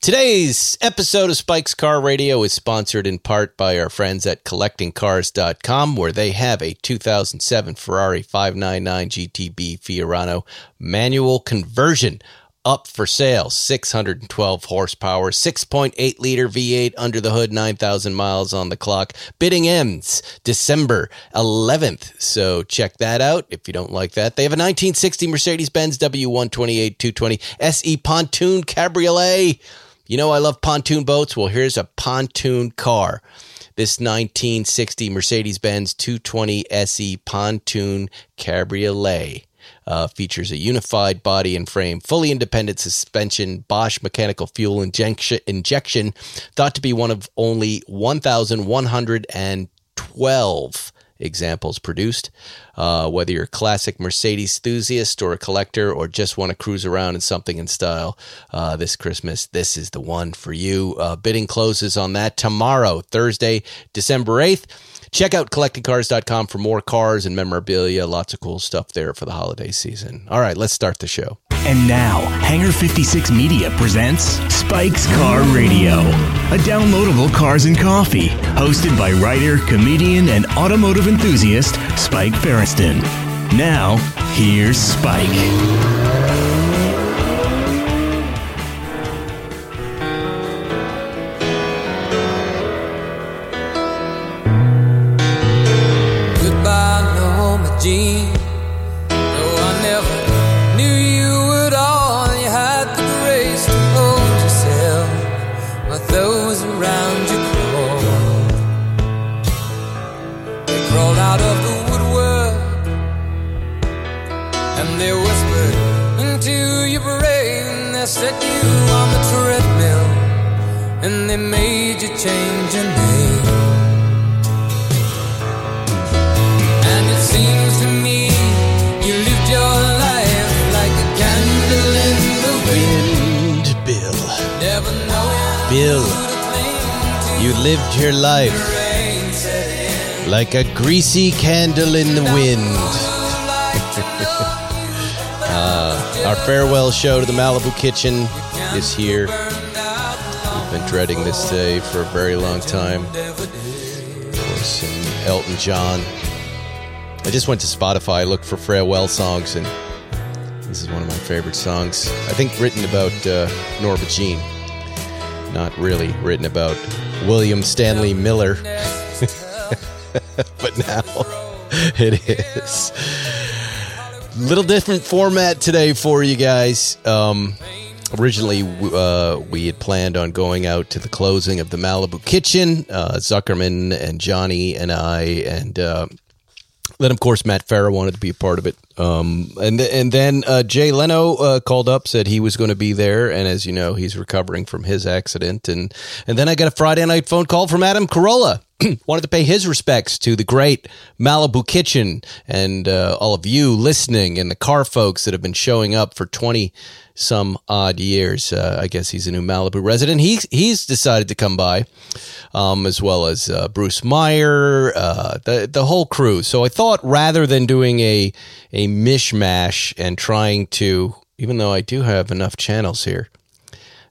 Today's episode of Spike's Car Radio is sponsored in part by our friends at collectingcars.com, where they have a 2007 Ferrari 599 GTB Fiorano manual conversion up for sale. 612 horsepower, 6.8 liter V8 under the hood, 9,000 miles on the clock. Bidding ends December 11th, so check that out if you don't like that. They have a 1960 Mercedes-Benz W128 220 SE Pontoon Cabriolet. You know I love pontoon boats. Well, here's a pontoon car. This 1960 Mercedes-Benz 220 SE Pontoon Cabriolet features a unified body and frame, fully independent suspension, Bosch mechanical fuel injection, thought to be one of only 1,112 examples produced. Whether you're a classic Mercedes enthusiast or a collector or just want to cruise around in something in style this Christmas, this is the one for you. Bidding closes on that tomorrow, Thursday, December 8th. Check out collectingcars.com for more cars and memorabilia. Lots of cool stuff there for the holiday season. All right, let's start the show. And now, Hangar 56 Media presents Spike's Car Radio, a downloadable Cars and Coffee, hosted by writer, comedian, and automotive enthusiast Spike Feresten. Now, here's Spike. Gene, though I never knew you at all, you had the grace to hold yourself while those around you crawled. They crawled out of the woodwork and they whispered into your brain, and they set you on the treadmill and they made you change your name. Seems to me you lived your life like a candle in the wind. Bill. Never know Bill. You lived your life like a greasy candle in the wind. Our farewell show to the Malibu Kitchen is here. We've been dreading this day for a very long time. Of course, Elton John. I just went to Spotify, looked for farewell songs, and this is one of my favorite songs. I think written about Norma Jean. Not really written about William Stanley Miller. But now it is. Little different format today for you guys. Originally, we had planned on going out to the closing of the Malibu Kitchen. Zuckerman and Johnny and I and... then, of course, Matt Farah wanted to be a part of it. And then Jay Leno called up, said he was going to be there. And as you know, he's recovering from his accident. And then I got a Friday night phone call from Adam Carolla. Wanted to pay his respects to the great Malibu Kitchen and all of you listening and the car folks that have been showing up for 20-some odd years. I guess he's a new Malibu resident. He's decided to come by, as well as Bruce Meyer, the whole crew. So I thought rather than doing a mishmash and trying to, even though I do have enough channels here,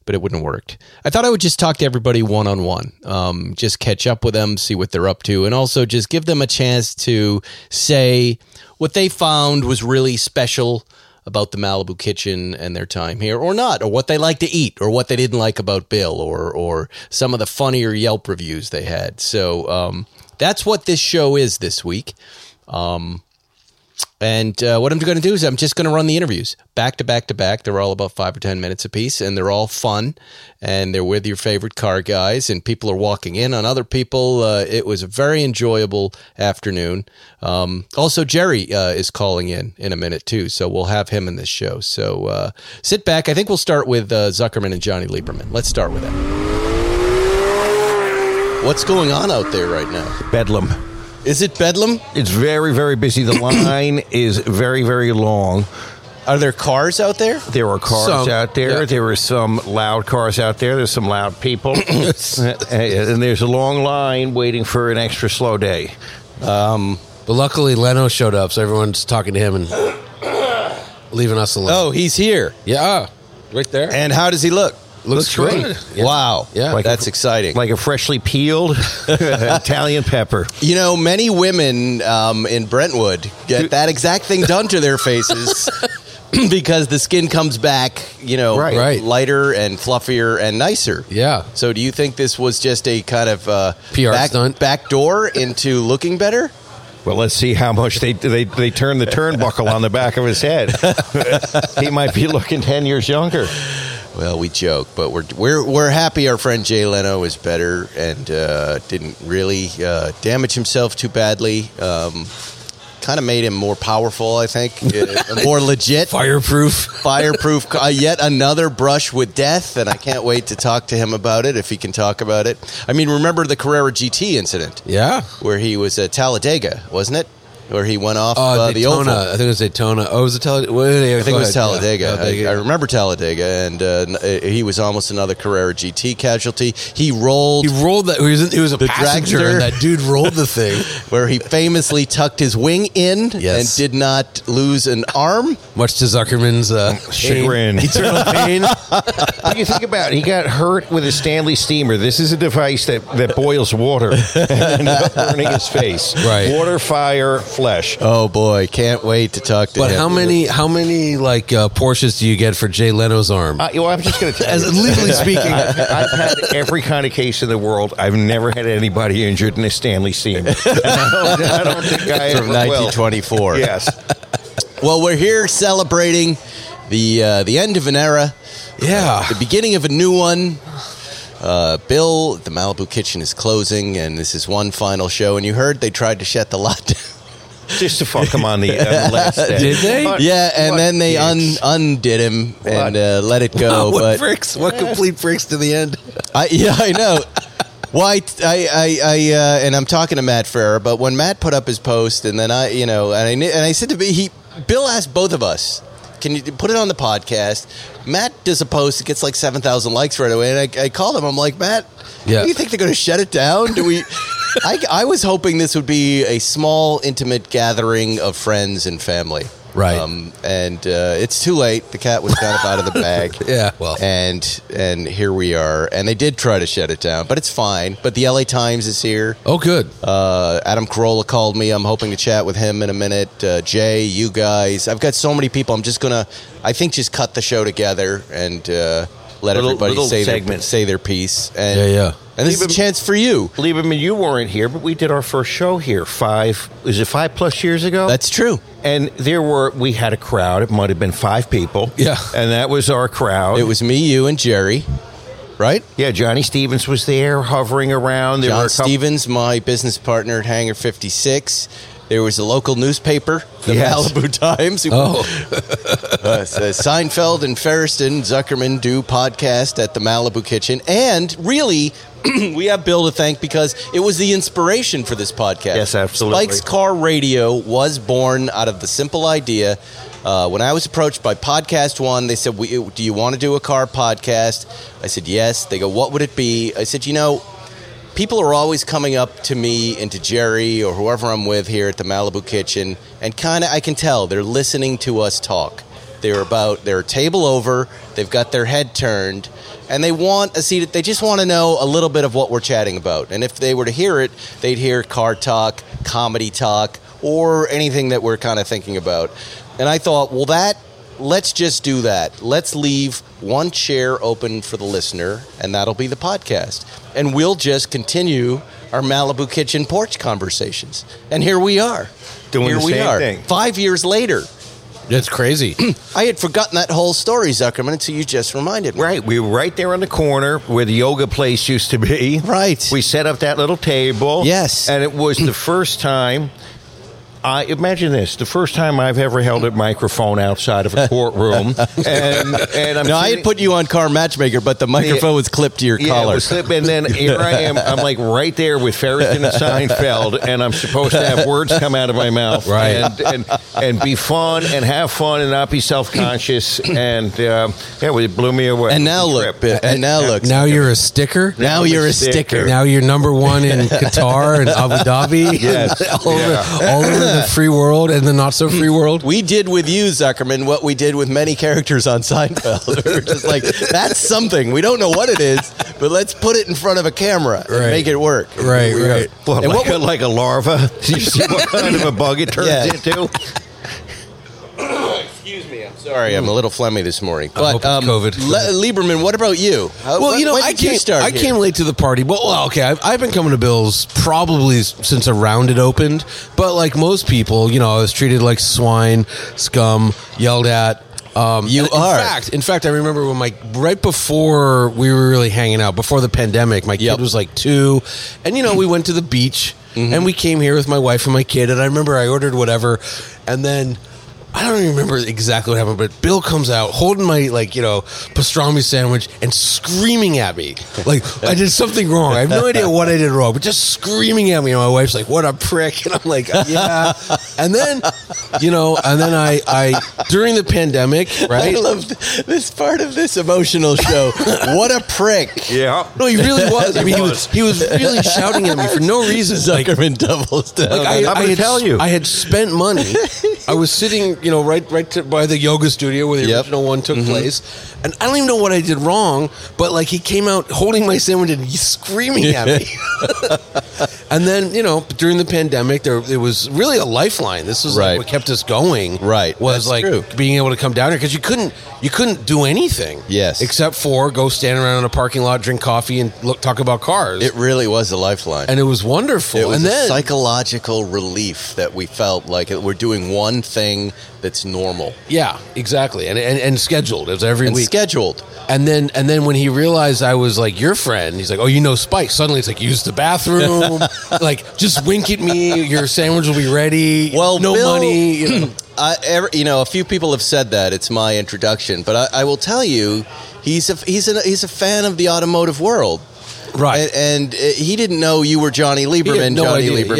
but it wouldn't have worked. I thought I would just talk to everybody one-on-one, just catch up with them, see what they're up to, and also just give them a chance to say what they found was really special about the Malibu Kitchen and their time here, or not, or what they like to eat, or what they didn't like about Bill, or some of the funnier Yelp reviews they had. So that's what this show is this week. And what I'm going to do is I'm just going to run the interviews back to back to back. They're all about 5 or 10 minutes apiece, and they're all fun, and they're with your favorite car guys, and people are walking in on other people. It was a very enjoyable afternoon. Also, Jerry is calling in a minute, too, so we'll have him in this show. So sit back. I think we'll start with Zuckerman and Johnny Lieberman. Let's start with them. What's going on out there right now? Bedlam. Is it bedlam? It's very, very busy. The line is very, very long. Are there cars out there? There are cars out there. Yeah. There are some loud cars out there. There's some loud people. And there's a long line waiting for an extra slow day. But luckily, Leno showed up, so everyone's talking to him and leaving us alone. Oh, he's here. Yeah, right there. And how does he look? Looks great. Yeah. Wow. Yeah, like that's exciting. Like a freshly peeled Italian pepper. You know, many women in Brentwood get that exact thing done to their faces because the skin comes back, you know, lighter and fluffier and nicer. Yeah. So do you think this was just a kind of PR stunt? Back door into looking better? Well, let's see how much they turn the turnbuckle on the back of his head. He might be looking 10 years younger. Well, we joke, but we're happy our friend Jay Leno is better and didn't really damage himself too badly. Kind of made him more powerful, I think. More legit. Fireproof. Yet another brush with death, and I can't wait to talk to him about it, if he can talk about it. I mean, remember the Carrera GT incident? Yeah. Where he was at Talladega, wasn't it? Where he went off the oval. I think it was Daytona. Oh, was it Talladega? I think it was Talladega. Yeah. Talladega. I remember Talladega, and he was almost another Carrera GT casualty. He rolled that. He was a passenger, and that dude rolled the thing. Where he famously tucked his wing in and did not lose an arm. Much to Zuckerman's chagrin. Eternal pain. What do you think about it? He got hurt with a Stanley Steamer. This is a device that boils water, and burning his face. Right. Water, fire, flesh. Oh boy, can't wait to talk to him. But how many like Porsches do you get for Jay Leno's arm? Well, I'm just going to tell you. Legally speaking, I've had every kind of case in the world. I've never had anybody injured in a Stanley Steamer. I don't think I ever will. From 1924. Yes. Well, we're here celebrating the end of an era. Yeah. The beginning of a new one. Bill, the Malibu Kitchen is closing, and this is one final show. And you heard they tried to shut the lot down. Just to fuck him on the last day. Did they? And then they undid him and let it go. Wow, what bricks? What complete bricks to the end? I know. Why? And I'm talking to Matt Farah, but when Matt put up his post, and then I said to Bill asked both of us, can you put it on the podcast? Matt does a post that gets like 7,000 likes right away, and I called him. I'm like, Matt, do you think they're going to shut it down? Do we? I was hoping this would be a small, intimate gathering of friends and family. Right. And it's too late. The cat was kind of out of the bag. Yeah. Well. And here we are. And they did try to shut it down, but it's fine. But the LA Times is here. Oh, good. Adam Carolla called me. I'm hoping to chat with him in a minute. Jay, you guys. I've got so many people. I'm just going to, I think, just cut the show together and let everybody say their piece. And, yeah. And this is a chance for you. Lieberman, you weren't here, but we did our first show here five plus years ago? That's true. And we had a crowd. It might have been five people. Yeah. And that was our crowd. It was me, you, and Jerry. Right? Yeah, Johnny Stevens was there hovering around. Stevens, my business partner at Hangar 56. There was a local newspaper, the Malibu Times. Oh. Seinfeld and Feresten, Zuckerman do podcast at the Malibu Kitchen. And really, we have Bill to thank because it was the inspiration for this podcast. Yes, absolutely. Spike's Car Radio was born out of the simple idea. When I was approached by Podcast One, they said, do you want to do a car podcast? I said, yes. They go, what would it be? I said, people are always coming up to me and to Jerry or whoever I'm with here at the Malibu Kitchen, and kind of I can tell they're listening to us talk. They're a table over, they've got their head turned, and they want a seat. They just want to know a little bit of what we're chatting about. And if they were to hear it, they'd hear car talk, comedy talk, or anything that we're kind of thinking about. And I thought, let's just do that. Let's leave one chair open for the listener, and that'll be the podcast. And we'll just continue our Malibu Kitchen porch conversations. And here we are. Doing the same thing. 5 years later. That's crazy. I had forgotten that whole story, Zuckerman, until you just reminded me. Right. We were right there on the corner where the yoga place used to be. Right. We set up that little table. Yes. And it was the first time... imagine this: the first time I've ever held a microphone outside of a courtroom, and I had put you on Car Matchmaker, but the microphone was clipped to your collar. It was clipped, and then here I am. I'm like right there with Feresten and Seinfeld, and I'm supposed to have words come out of my mouth, right? And be fun and have fun and not be self conscious, and it blew me away. And now look, now you're a sticker. Now you're number one in Qatar and Abu Dhabi. Yes, all over. the free world and the not so free world. We did with you, Zuckerman, what we did with many characters on Seinfeld. We were just like, that's something. We don't know what it is, but let's put it in front of a camera and make it work. Right, right. What, and like a larva? You see what kind of a bug it turns into? Excuse me, I'm sorry. I'm a little phlegmy this morning. But COVID. Lieberman, what about you? Well, you know, I came late to the party. Well, okay, I've been coming to Bill's probably since around it opened. But like most people, you know, I was treated like swine, scum, yelled at. In fact, I remember when right before we were really hanging out, before the pandemic, my kid was like 2, and you know, we went to the beach, and we came here with my wife and my kid, and I remember I ordered whatever, and then I don't even remember exactly what happened, but Bill comes out holding my, like, you know, pastrami sandwich and screaming at me. Like, I did something wrong. I have no idea what I did wrong, but just screaming at me. And my wife's like, what a prick. And I'm like, yeah. And then, you know, I during the pandemic, right? I love this part of this emotional show. What a prick. Yeah. No, he really was. I mean, he was really shouting at me for no reason. Zuckerman doubles down. Like, I had spent money. I was sitting, you know, right by the yoga studio where the original one took place. And I don't even know what I did wrong, but, like, he came out holding my sandwich and screaming at me. And then, you know, during the pandemic, it was really a lifeline. This was like what kept us going. Right. Was, that's like, true. Being able to come down here. Because you couldn't do anything. Yes. Except for go stand around in a parking lot, drink coffee, and talk about cars. It really was a lifeline. And it was wonderful. It was a psychological relief that we felt like we're doing one thing that's normal. Yeah, exactly. And scheduled. It was every week. Scheduled. And then when he realized I was like your friend, he's like, oh, you know Spike. Suddenly it's like, use the bathroom. Like, just wink at me. Your sandwich will be ready. Well, no Bill, money. You know. A few people have said that. It's my introduction. But I will tell you, he's a fan of the automotive world. Right. And he didn't know you were Johnny Lieberman,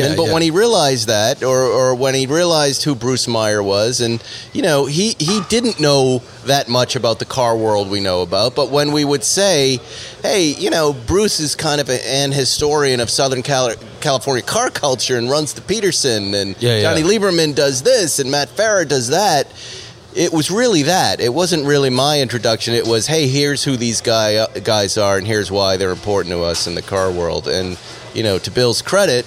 Yeah, but when he realized that, or when he realized who Bruce Meyer was, and, you know, he didn't know that much about the car world we know about, but when we would say, hey, you know, Bruce is kind of an historian of Southern California car culture and runs the Peterson, and Johnny Lieberman does this, and Matt Farah does that. It was really that. It wasn't really my introduction. It was, hey, here's who these guys are, and here's why they're important to us in the car world. And, you know, to Bill's credit,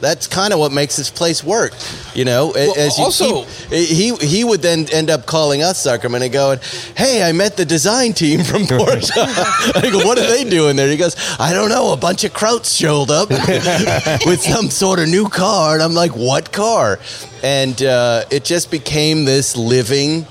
that's kind of what makes this place work. You know, well, as you also, he would then end up calling us, Zuckerman, and going, hey, I met the design team from Porsche. I go, what are they doing there? He goes, I don't know. A bunch of Krauts showed up with some sort of new car. And I'm like, what car? And it just became this living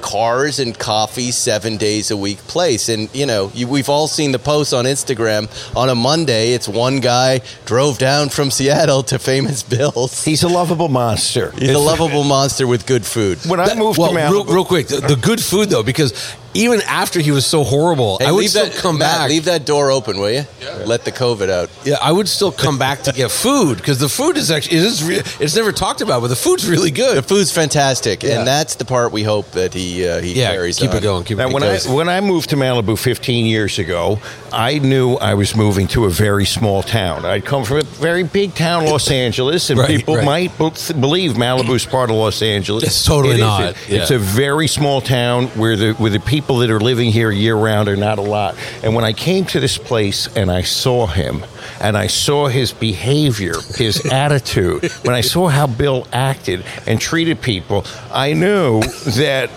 cars and coffee 7 days a week place. And, you know, we've all seen the posts on Instagram. On a Monday, it's one guy drove down from Seattle to famous Bill's. He's a lovable monster. He's a lovable monster with good food. When I moved to Malibu... Real quick, the good food, though, because... Even after he was so horrible, I would still come back. Leave that door open, will you? Yeah. Let the COVID out. Yeah, I would still come back to get food, because the food is actually, it's never talked about, but the food's really good. The food's fantastic, and that's the part we hope that he carries on. Yeah, keep it going. When I moved to Malibu 15 years ago, I knew I was moving to a very small town. I'd come from a very big town, Los Angeles, and people might believe Malibu's part of Los Angeles. It's totally not. Yeah. It's a very small town where the people that are living here year-round are not a lot. And when I came to this place and I saw him, and I saw his behavior, his attitude, when I saw how Bill acted and treated people, I knew that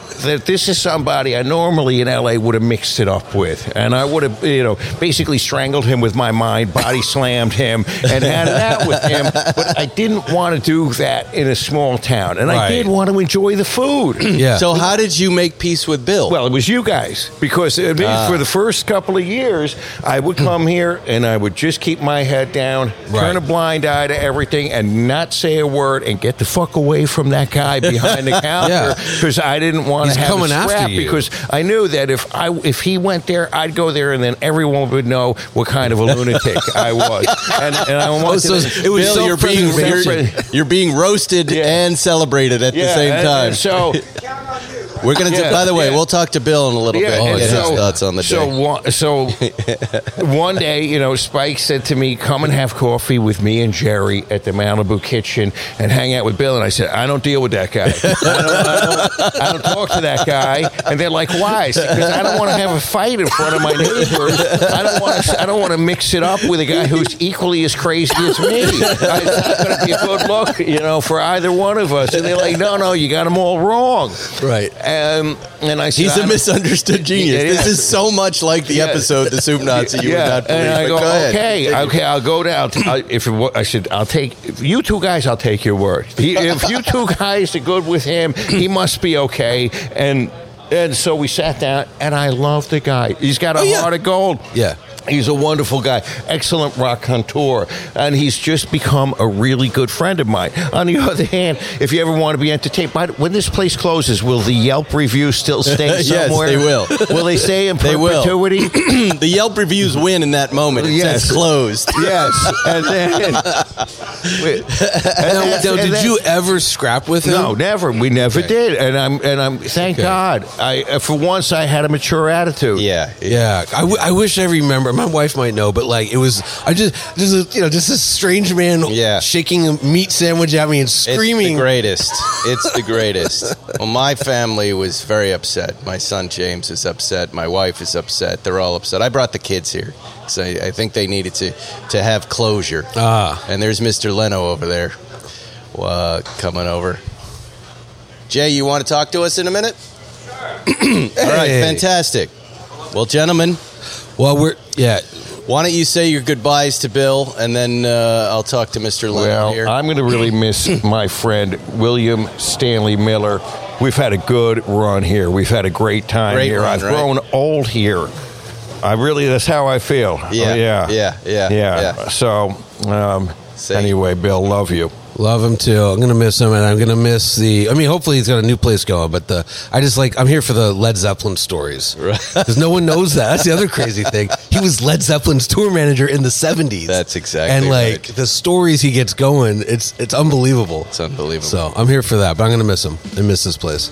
this is somebody I normally in L.A. would have mixed it up with. And I would have, you know, basically strangled him with my mind, body slammed him, and had it out with him. But I didn't want to do that in a small town. And I did want to enjoy the food. Yeah. So how did you make peace with Bill? Well, it was you guys, because for the first couple of years, I would come here and I would just keep my head down, turn a blind eye to everything, and not say a word, and get the fuck away from that guy behind the counter, because I didn't want to have a scrap, because I knew that if he went there, I'd go there, and then everyone would know what kind of a lunatic I was. And I wanted it was Bill, you're being roasted and celebrated at the same time. So. We're gonna. Yeah, by the way, we'll talk to Bill in a little bit. And get his thoughts on the day. One day, you know, Spike said to me, "Come and have coffee with me and Jerry at the Malibu Kitchen and hang out with Bill." And I said, "I don't deal with that guy. I don't talk to that guy." And they're like, "Why?" Because I don't want to have a fight in front of my neighbors. I don't want to mix it up with a guy who's equally as crazy as me. It's going to be a good look, you know, for either one of us. And they're like, "No, you got them all wrong." Right. And I said, "He's a misunderstood genius." This is so much like the episode, The Soup Nazi. You would not believe. And I go, okay, I'll go down. If you two guys, I'll take your word. If you two guys are good with him, he must be okay. And so we sat down, and I love the guy. He's got a heart of gold. Yeah. He's a wonderful guy, excellent rock contour, and he's just become a really good friend of mine. On the other hand, if you ever want to be entertained, when this place closes, will the Yelp reviews still stay somewhere? Yes, they will. Will they stay in perpetuity? The Yelp reviews win in that moment. It says closed. Yes. And then... did you ever scrap with him? No, never. We never did. And I'm. Thank God. For once, I had a mature attitude. Yeah. Yeah. I wish I remember. My wife might know, but like it was, just this strange man shaking a meat sandwich at me and screaming. It's the greatest. It's the greatest. Well, my family was very upset. My son James is upset. My wife is upset. They're all upset. I brought the kids here because I think they needed to have closure. And there's Mr. Leno over there coming over. Jay, you want to talk to us in a minute? Sure. All right, fantastic. Well, gentlemen. Well, why don't you say your goodbyes to Bill, and then I'll talk to Mr. Leno here. I'm going to really miss my friend, William Stanley Miller. We've had a good run here. We've had a great time here. I've grown old here. That's how I feel. Yeah, yeah. So, anyway, Bill, love you. Love him too. I'm gonna miss him, and I'm gonna miss hopefully he's got a new place going, but I'm here for the Led Zeppelin stories because no one knows that. That's the other crazy thing. He was Led Zeppelin's tour manager in the '70s. That's exactly right. The stories he gets going, it's unbelievable. It's unbelievable. So I'm here for that, but I'm gonna miss him and miss this place.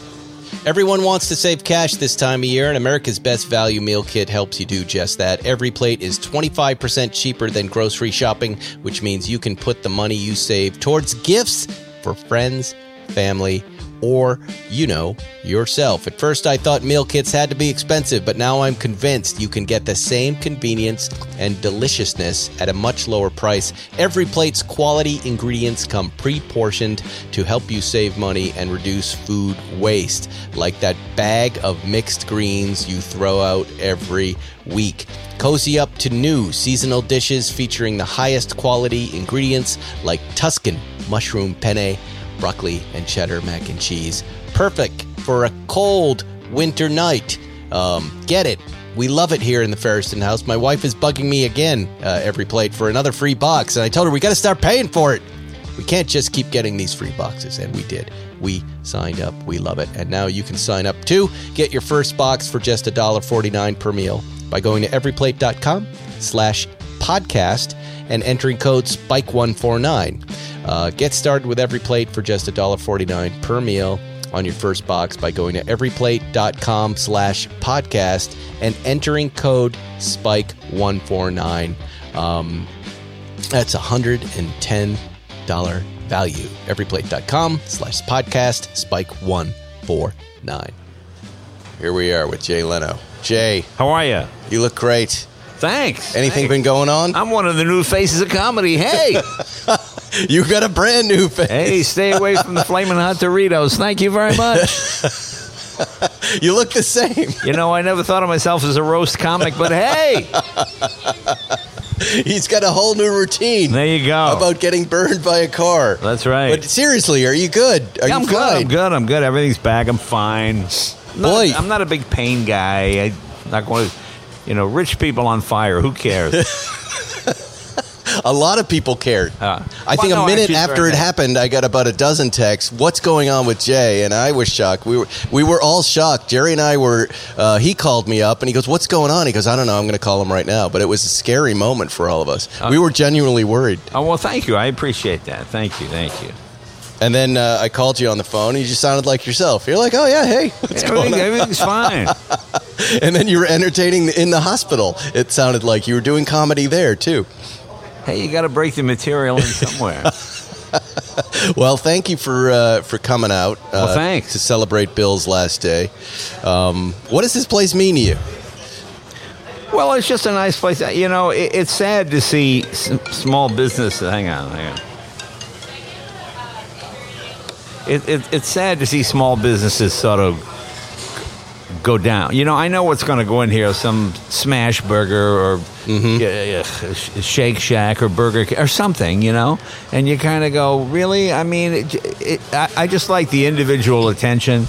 Everyone wants to save cash this time of year, and America's Best Value Meal Kit helps you do just that. Every plate is 25% cheaper than grocery shopping, which means you can put the money you save towards gifts for friends, family, or, yourself. At first, I thought meal kits had to be expensive, but now I'm convinced you can get the same convenience and deliciousness at a much lower price. Every plate's quality ingredients come pre-portioned to help you save money and reduce food waste, like that bag of mixed greens you throw out every week. Cozy up to new seasonal dishes featuring the highest quality ingredients like Tuscan mushroom penne, broccoli and cheddar mac and cheese. Perfect for a cold winter night. Get it. We love it here in the Feresten house. My wife is bugging me again every plate for another free box. And I told her we got to start paying for it. We can't just keep getting these free boxes. And we did. We signed up. We love it. And now you can sign up too. Get your first box for just $1.49 per meal by going to everyplate.com/podcast and entering code SPIKE149. Get started with Every Plate for just $1.49 per meal on your first box by going to everyplate.com/podcast and entering code SPIKE149. That's $110 value. Everyplate.com/podcast SPIKE149. Here we are with Jay Leno. Jay. How are you? You look great. Thanks. Anything been going on? I'm one of the new faces of comedy. Hey! You got a brand new face. Hey, stay away from the flaming hot Doritos. Thank you very much. You look the same. I never thought of myself as a roast comic, but hey! He's got a whole new routine. There you go. About getting burned by a car. That's right. But seriously, are you good? Are you fine? I'm good. Everything's back. I'm fine. I'm not a big pain guy. I'm not going to... rich people on fire. Who cares? A lot of people cared. I think a minute after it happened, I got about a dozen texts. What's going on with Jay? And I was shocked. We were all shocked. Jerry and I were. He called me up and he goes, "What's going on?" He goes, "I don't know. I'm going to call him right now." But it was a scary moment for all of us. We were genuinely worried. Oh well, thank you. I appreciate that. Thank you. And then I called you on the phone, and you just sounded like yourself. You're like, oh, yeah, hey, what's going on? Everything's fine. And then you were entertaining in the hospital. It sounded like you were doing comedy there, too. Hey, you got to break the material in somewhere. Well, thank you for coming out. Well, thanks. To celebrate Bill's last day. What does this place mean to you? Well, it's just a nice place. You know, it's sad to see small business. Hang on. It's sad to see small businesses sort of go down. You know, I know what's going to go in here, some smash burger or Shake Shack or Burger King or something, you know? And you kind of go, really? I mean, I just like the individual attention.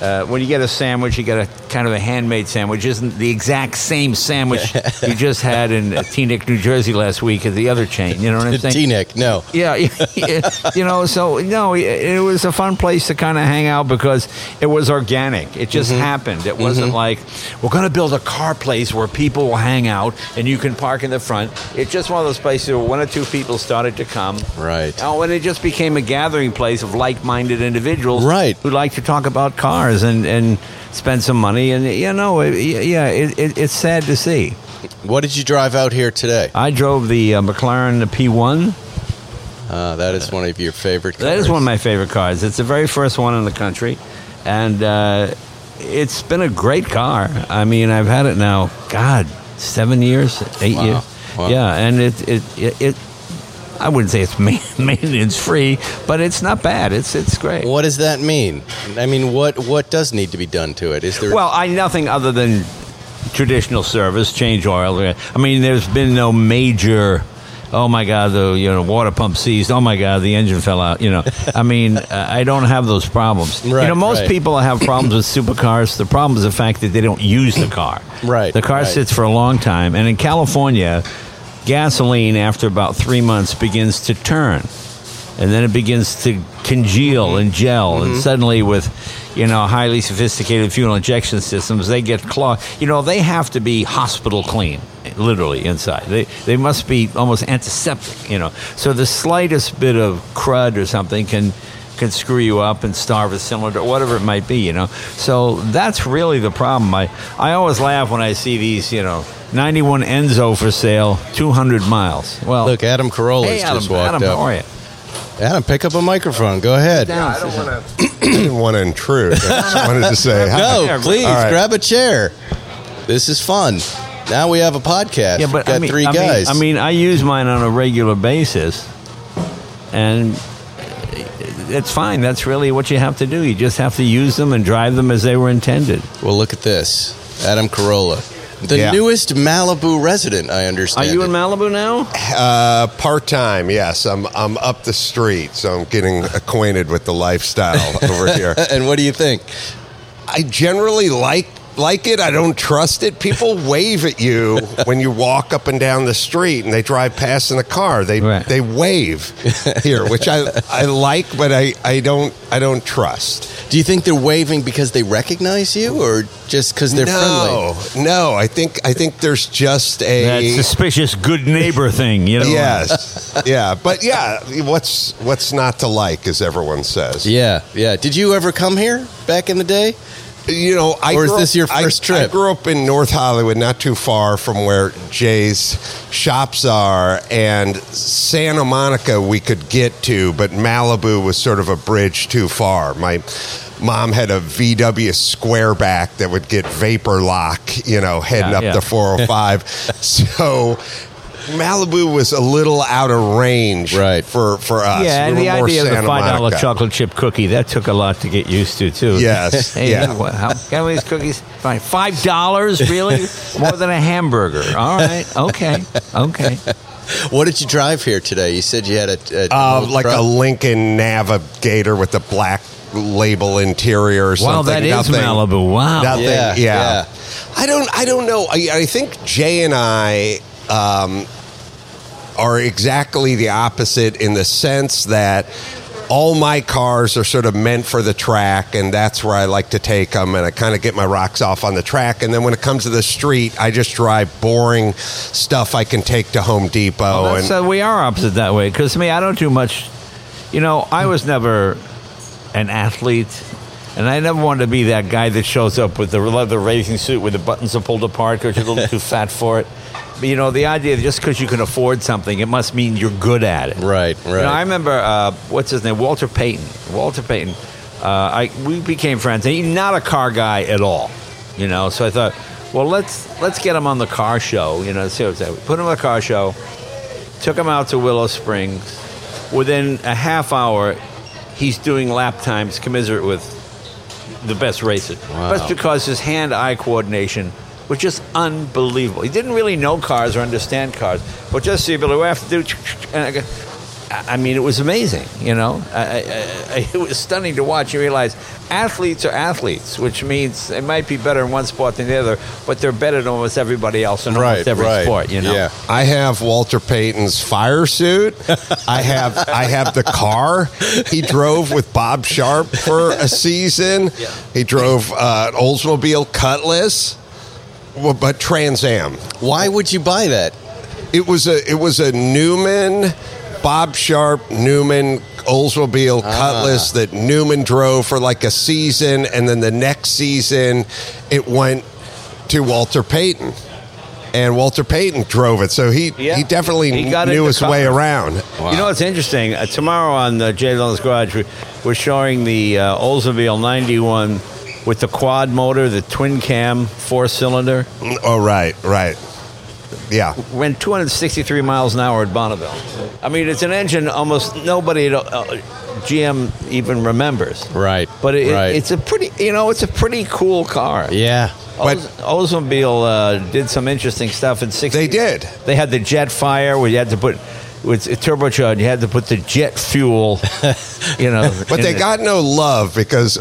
When you get a sandwich, you get a kind of a handmade sandwich. Isn't the exact same sandwich you just had in Teaneck, New Jersey last week at the other chain. You know what I'm saying? Teaneck, no. Yeah. You know, so, no, it was a fun place to kind of hang out because it was organic. It just happened. It wasn't like, we're going to build a car place where people will hang out and you can park in the front. It's just one of those places where one or two people started to come. Right. Oh, and it just became a gathering place of like-minded individuals who like to talk about cars. And spend some money. And, you know, it's sad to see. What did you drive out here today? I drove the McLaren the P1. That is one of your favorite cars. That is one of my favorite cars. It's the very first one in the country. And it's been a great car. I mean, I've had it now, God, 7 years, 8 years. Wow. Yeah, and it I wouldn't say it's maintenance free, but it's not bad. It's great. What does that mean? I mean, what does need to be done to it? Is there? Well, nothing other than traditional service, change oil. I mean, there's been no major. Oh my God, the water pump seized. Oh my God, the engine fell out. You know, I mean, I don't have those problems. Right, you know, most people have problems with supercars. The problem is the fact that they don't use the car. Right. The car sits for a long time, and in California, gasoline after about 3 months begins to turn, and then it begins to congeal and gel, and suddenly with highly sophisticated fuel injection systems, they get clogged. They have to be hospital clean, literally, inside. They must be almost antiseptic, so the slightest bit of crud or something can screw you up and starve a cylinder, whatever it might be, So that's really the problem. I always laugh when I see these, 91 Enzo for sale, 200 miles. Well, look, Adam Carolla just walked up. Adam, how are you? Adam, pick up a microphone. Go ahead. Yeah, I didn't want to intrude. I just wanted to say hi. No, please, grab a chair. This is fun. Now we have a podcast. Yeah, but We've got three guys. I use mine on a regular basis, and it's fine. That's really what you have to do. You just have to use them and drive them as they were intended. Well, look at this. Adam Carolla. The newest Malibu resident, I understand. Are you in Malibu now? Part-time, yes. I'm up the street, so I'm getting acquainted with the lifestyle over here. And what do you think? I generally like it. I don't trust it. People wave at you when you walk up and down the street and they drive past in the car. They wave here, which I like, but I don't trust. Do you think they're waving because they recognize you or just because they're friendly? No, I think there's just that suspicious good neighbor thing, Yes. Yeah. But what's not to like, as everyone says. Yeah. Yeah. Did you ever come here back in the day? I grew up in North Hollywood, not too far from where Jay's shops are, and Santa Monica we could get to, but Malibu was sort of a bridge too far. My mom had a VW Squareback that would get vapor lock, heading up the 405. So Malibu was a little out of range for us. Yeah, and the idea of the $5 chocolate chip cookie, that took a lot to get used to, too. Yes. How many cookies? Fine. $5, really? More than a hamburger. All right. Okay. What did you drive here today? You said you had a Lincoln Navigator with a black label interior or something. Wow, that is Malibu. Wow. Nothing. Yeah. I don't know. I think Jay and I are exactly the opposite in the sense that all my cars are sort of meant for the track, and that's where I like to take them, and I kind of get my rocks off on the track. And then when it comes to the street, I just drive boring stuff I can take to Home Depot. We are opposite that way, because I don't do much You know, I was never an athlete, and I never wanted to be that guy that shows up with the leather racing suit where the buttons are pulled apart because you're a little too fat for it. But, you know, the idea that just because you can afford something, it must mean you're good at it. Right, right. You know, I remember, what's his name, Walter Payton. Walter Payton, we became friends. He's not a car guy at all, you know. So I thought, well, let's get him on the car show, you know, see what I'm saying. We put him on the car show, took him out to Willow Springs. Within a half hour, he's doing lap times commensurate with the best races. Wow. That's because his hand-eye coordination was just unbelievable. He didn't really know cars or understand cars, but just the ability, we have to do... And I mean, it was amazing, you know? It was stunning to watch. You realize athletes are athletes, which means they might be better in one sport than the other, but they're better than almost everybody else in almost every sport, you know? Yeah. I have Walter Payton's fire suit. I have the car. He drove with Bob Sharp for a season. Yeah. He drove an Oldsmobile Cutlass, but Trans Am. Why would you buy that? It was a Newman... Bob Sharp, Newman, Oldsmobile, Cutlass that Newman drove for like a season, and then the next season it went to Walter Payton, and Walter Payton drove it, so he definitely knew his way around. Wow. You know what's interesting? Tomorrow on the Jay Leno's Garage, we're showing the Oldsmobile 91 with the quad motor, the twin cam, four-cylinder. Oh, right. Yeah. Went 263 miles an hour at Bonneville. I mean, it's an engine almost nobody at GM even remembers. Right. But it's a pretty, you know, it's a pretty cool car. Yeah. Oldsmobile did some interesting stuff in 60. They did. They had the jet fire where you had to put... With a turbocharged, you had to put the jet fuel, you know. But they got no love because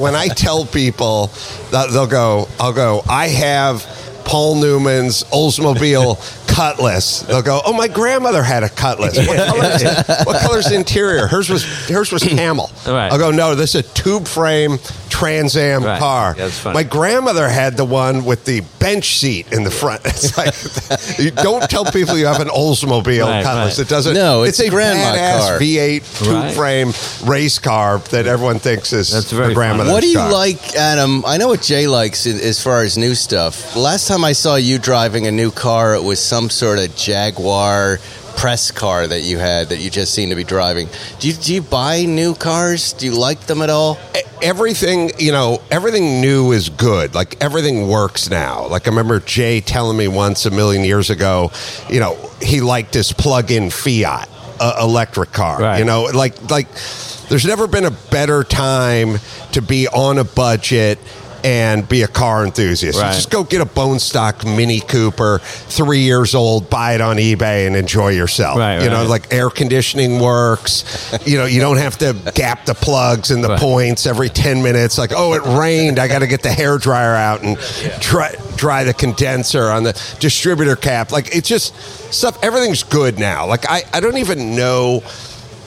when I tell people, I'll go, I have Paul Newman's Oldsmobile Cutlass. They'll go, oh, my grandmother had a Cutlass. What color's the interior? Hers was camel. Right. I'll go, no, this is a tube frame Trans Am car. That's funny. My grandmother had the one with the bench seat in the front. It's like, you don't tell people you have an Oldsmobile Cutlass. Right. It doesn't. No, it's a grandma badass car. V8 tube frame race car that everyone thinks is a grandmother's car. What do you like, Adam? I know what Jay likes as far as new stuff. Last time I saw you driving a new car, it was some sort of Jaguar press car that you had that you just seem to be driving. Do you buy new cars? Do you like them at all? Everything new is good. Like, everything works now. Like, I remember Jay telling me once a million years ago, you know, he liked his plug-in Fiat electric car. Right. You know, like there's never been a better time to be on a budget and be a car enthusiast. Right. Just go get a bone stock Mini Cooper, 3 years old, buy it on eBay and enjoy yourself. Right, you know, like, air conditioning works. You know, you don't have to gap the plugs and the points every 10 minutes. Like, oh, it rained. I got to get the hairdryer out and dry the condenser on the distributor cap. Like, it's just stuff. Everything's good now. Like, I don't even know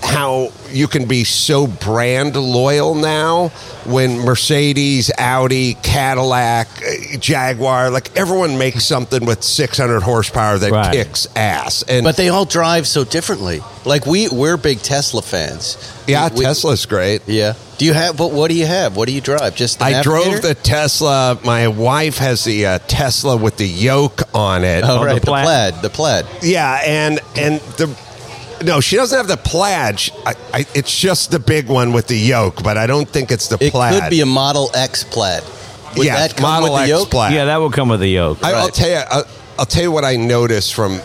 how you can be so brand loyal now when Mercedes, Audi, Cadillac, Jaguar, like, everyone makes something with 600 horsepower that kicks ass. But they all drive so differently. Like, we're big Tesla fans. Yeah, Tesla's great. Yeah. What do you have? What do you drive? Just I drove the Tesla. My wife has the Tesla with the yoke on it. Oh, right. The plaid. Yeah, and the... No, she doesn't have the plaid. It's just the big one with the yoke, but I don't think it's the plaid. It could be a Model X plaid. That come Model with the X yoke? Plaid. Yeah, that will come with the yoke. Right. I'll tell you what I noticed from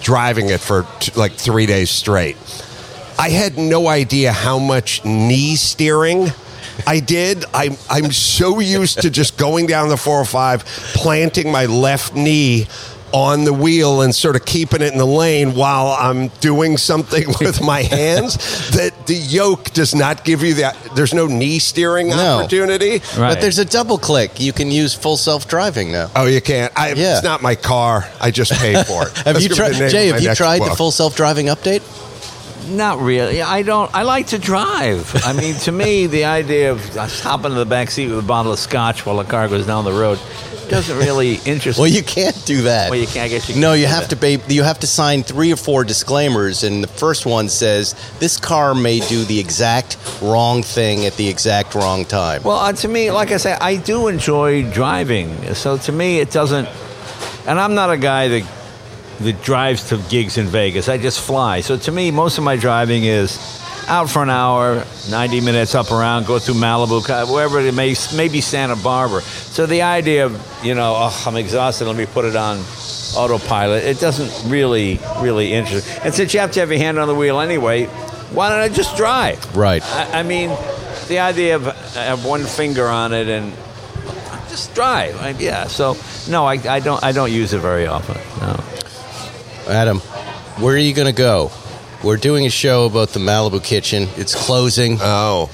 driving it for like 3 days straight. I had no idea how much knee steering I did. I'm so used to just going down the 405, planting my left knee on the wheel and sort of keeping it in the lane while I'm doing something with my hands, that the yoke does not give you that. There's no knee steering opportunity. Right. But there's a double click. You can use full self-driving now. Oh, you can't? It's not my car. I just paid for it. Have you tried the full self-driving update? Not really. I like to drive. I mean, to me, the idea of hopping in the backseat with a bottle of scotch while the car goes down the road doesn't really interest me. Well, you can't do that. Well, you can't. I guess you can't. No, you have to. You have to sign 3 or 4 disclaimers, and the first one says this car may do the exact wrong thing at the exact wrong time. Well, to me, like I say, I do enjoy driving, so to me, it doesn't. And I'm not a guy that drives to gigs in Vegas. I just fly. So to me, most of my driving is out for an hour, 90 minutes, up around, go through Malibu, wherever it may, maybe Santa Barbara. So the idea of, I'm exhausted, let me put it on autopilot, it doesn't really interest me. And since you have to have your hand on the wheel anyway, why don't I just drive? Right. I mean, the idea of I have one finger on it and just drive. So no, I don't use it very often. No. Adam, where are you going to go? We're doing a show about the Malibu Kitchen. It's closing. Oh.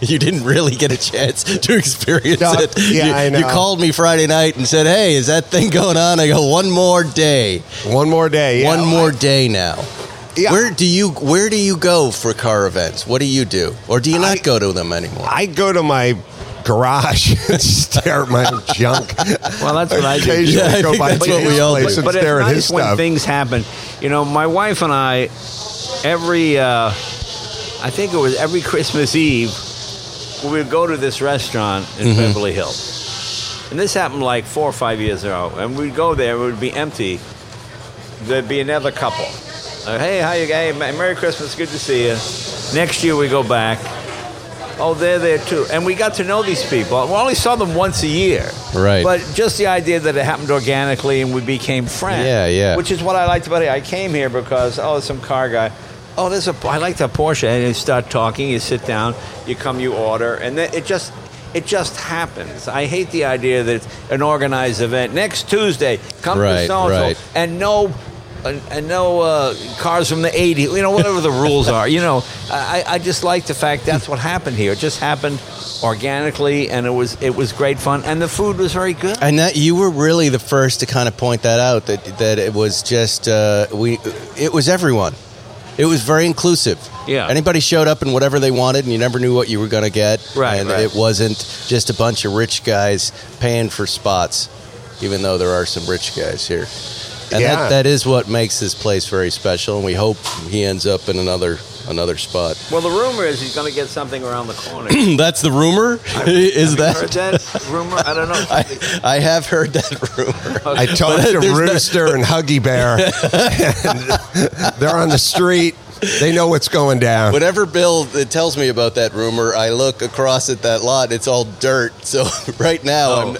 You didn't really get a chance to experience it. Yeah, I know. You called me Friday night and said, hey, is that thing going on? I go, one more day. One more day, yeah. One more day now. Yeah. Where do you go for car events? What do you do? Or do you not go to them anymore? I go to my garage and stare at my junk. Well, that's what I do. Yeah, go by that's what we all do. But it's nice when things happen. My wife and I, I think it was every Christmas Eve, we would go to this restaurant in Beverly Hills. And this happened like 4 or 5 years ago. And we'd go there, it would be empty. There'd be another couple. Hey, how you guys? Merry Christmas, good to see you. Next year we go back. Oh, they're there too. And we got to know these people. We only saw them once a year. Right. But just the idea that it happened organically and we became friends. Yeah. Which is what I liked about it. I came here because, some car guy. Oh, I like that Porsche. And you start talking, you sit down, you come, you order. And then it just happens. I hate the idea that it's an organized event. Next Tuesday, come to so-and-so. Right. And no... And no cars from the 80s, whatever the rules are. I just like the fact that's what happened here. It just happened organically, and it was great fun, and the food was very good. And that you were really the first to kind of point that out, that it was just it was everyone. It was very inclusive. Yeah. Anybody showed up and whatever they wanted, and you never knew what you were going to get. Right. And it wasn't just a bunch of rich guys paying for spots, even though there are some rich guys here. And that is what makes this place very special, and we hope he ends up in another spot. Well, the rumor is he's going to get something around the corner. That's the rumor? Have you heard that rumor? I don't know. I have heard that rumor. Okay. I talked to Rooster and Huggy Bear. And they're on the street. They know what's going down. Whenever Bill tells me about that rumor, I look across at that lot. It's all dirt. So right now,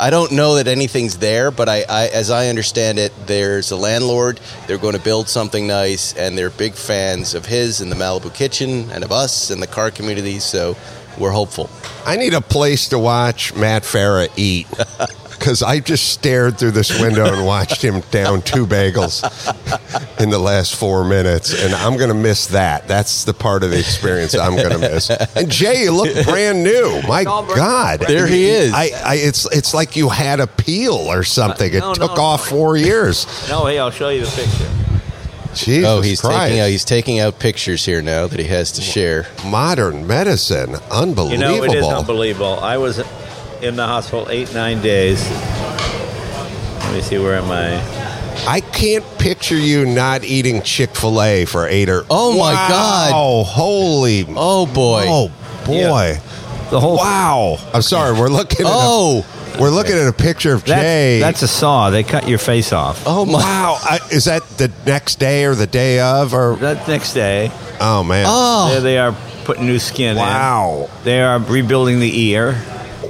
I don't know that anything's there. But I, as I understand it, there's a landlord. They're going to build something nice, and they're big fans of his and the Malibu Kitchen and of us and the car community. So we're hopeful. I need a place to watch Matt Farah eat. Because I just stared through this window and watched him down 2 bagels in the last 4 minutes. And I'm going to miss that. That's the part of the experience I'm going to miss. And Jay, you look brand new. My God. There he is. It's like you had a peel or something. It took off 4 years. No, hey, I'll show you the picture. Jesus Christ. He's taking out pictures here now that he has to share. Modern medicine. Unbelievable. It is unbelievable. I was... in the hospital 8-9 days. Let me see, where am I? I can't picture you not eating Chick-fil-A for 8 or... Oh, my God. Oh, holy... Oh, boy. Oh, boy. Yeah. The whole... Wow. I'm sorry, we're looking at... We're looking at a picture of Jay. That's a saw. They cut your face off. Oh, my. Wow. Is that the next day or the day of? Or that next day. Oh, man. Oh. There they are putting new skin in. Wow. They are rebuilding the ear.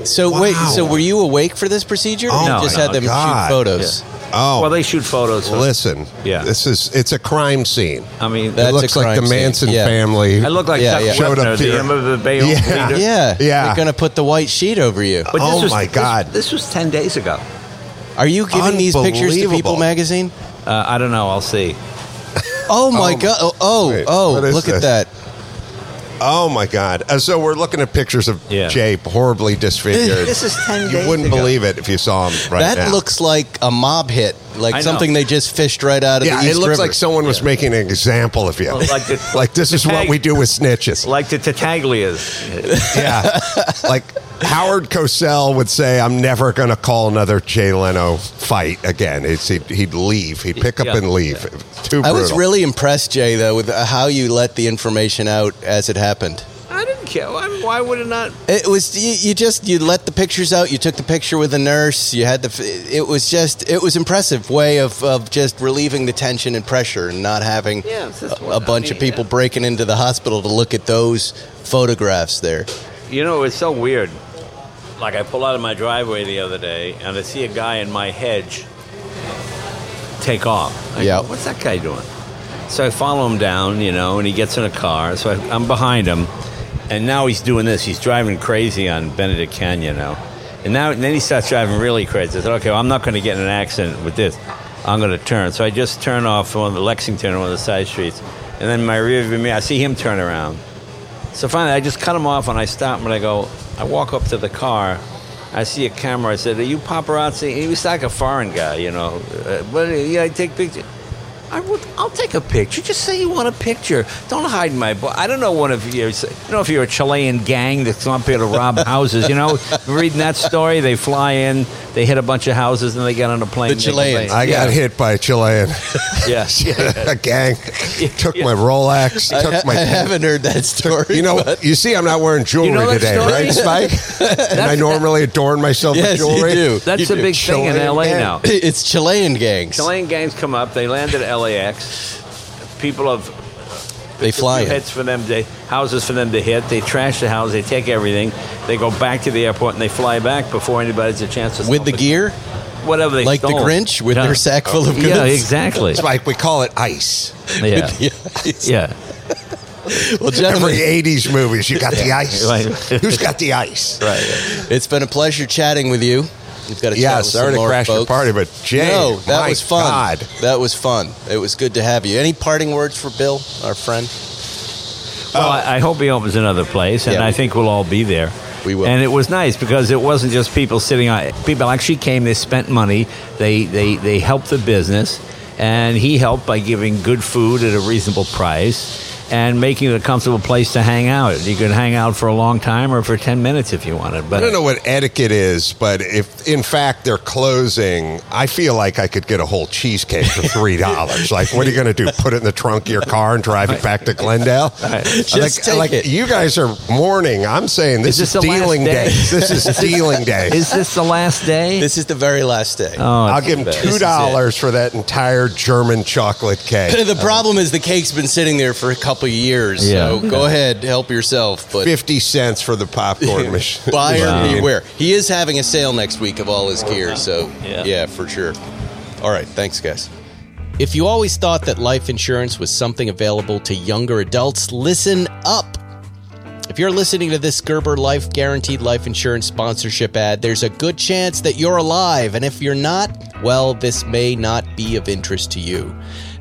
So wait, so were you awake for this procedure? Oh, no, just had them shoot photos. Yeah. Oh, well, they shoot photos. So. Listen, it's a crime scene. I mean, it looks like the Manson family. I look like showed up to the Bayonne. Yeah. They're gonna put the white sheet over you. But God! This was 10 days ago. Are you giving these pictures to People Magazine? I don't know. I'll see. Oh my God! Look at that. Oh, my God. So we're looking at pictures of Jay, horribly disfigured. This is 10 days ago. You wouldn't believe it if you saw him now. That looks like a mob hit, like something they just fished right out of the East River. It looks like someone was making an example of you. Well, like this is what we do with snitches. Like the Tattaglias. Yeah. Like Howard Cosell would say, I'm never going to call another Jay Leno fight again. He'd leave. He'd pick up and leave. Yeah. Too brutal. I was really impressed, Jay, though, with how you let the information out as it happened. I didn't care. Why would it not? It was you let the pictures out. You took the picture with the nurse. You had it was impressive way of just relieving the tension and pressure and not having a bunch of people breaking into the hospital to look at those photographs there. You know, it's so weird. Like, I pull out of my driveway the other day and I see a guy in my hedge take off. I go, what's that guy doing? So I follow him down, and he gets in a car. So I'm behind him. And now he's doing this. He's driving crazy on Benedict Canyon now. And then he starts driving really crazy. I said, okay, well, I'm not going to get in an accident with this. I'm going to turn. So I just turn off on the Lexington, one of the side streets. And then my rear view mirror, I see him turn around. So finally, I just cut him off, and I stop him, and I walk up to the car. I see a camera. I said, are you paparazzi? He was like a foreign guy, I take pictures. I'll take a picture. Just say you want a picture. Don't hide my boy. I don't know one of you. If you're a Chilean gang that's up here to rob houses. Reading that story, they fly in, they hit a bunch of houses, and they get on a plane. The Chileans. I got hit by a Chilean. Yes, a gang took my Rolex. I haven't heard that story. You see, I'm not wearing jewelry today, right, Spike? And I normally adorn myself with jewelry. Yes, you do. That's a big Chilean thing in L.A. now. It's Chilean gangs. Chilean gangs come up. They landed at LAX. People have they fly hits for them to, houses for them to hit. They trash the house. They take everything. They go back to the airport and they fly back before anybody has a chance to with the gear, whatever they stole. The Grinch with their sack full of goods. Yeah, exactly. It's like we call it ice. Yeah, yeah. Well, every 80s movies, you got the ice. Right. Who's got the ice? Right. It's been a pleasure chatting with you. You've got to sorry to crash your party, but Jay, that was fun. God. That was fun. It was good to have you. Any parting words for Bill, our friend? Well, I hope he opens another place, and I think we'll all be there. We will. And it was nice because it wasn't just people sitting on. People actually came. They spent money. They helped the business, and he helped by giving good food at a reasonable price and making it a comfortable place to hang out. You can hang out for a long time or for 10 minutes if you wanted. But I don't know what etiquette is, but if, in fact, they're closing, I feel like I could get a whole cheesecake for $3. Like, what are you going to do, put it in the trunk of your car and drive it back to Glendale? Right. Just take it. You guys are mourning. I'm saying this is dealing day. This is dealing day. Is this the last day? This is the very last day. Oh, I'll give him $2 for that entire German chocolate cake. The problem is the cake's been sitting there for a couple years, so go ahead, help yourself. But 50 cents for the popcorn machine. Buyer beware. He is having a sale next week of all his gear, so yeah, for sure. All right, thanks, guys. If you always thought that life insurance was something available to younger adults, listen up. If you're listening to this Gerber Life Guaranteed Life Insurance sponsorship ad, there's a good chance that you're alive, and if you're not, well, this may not be of interest to you.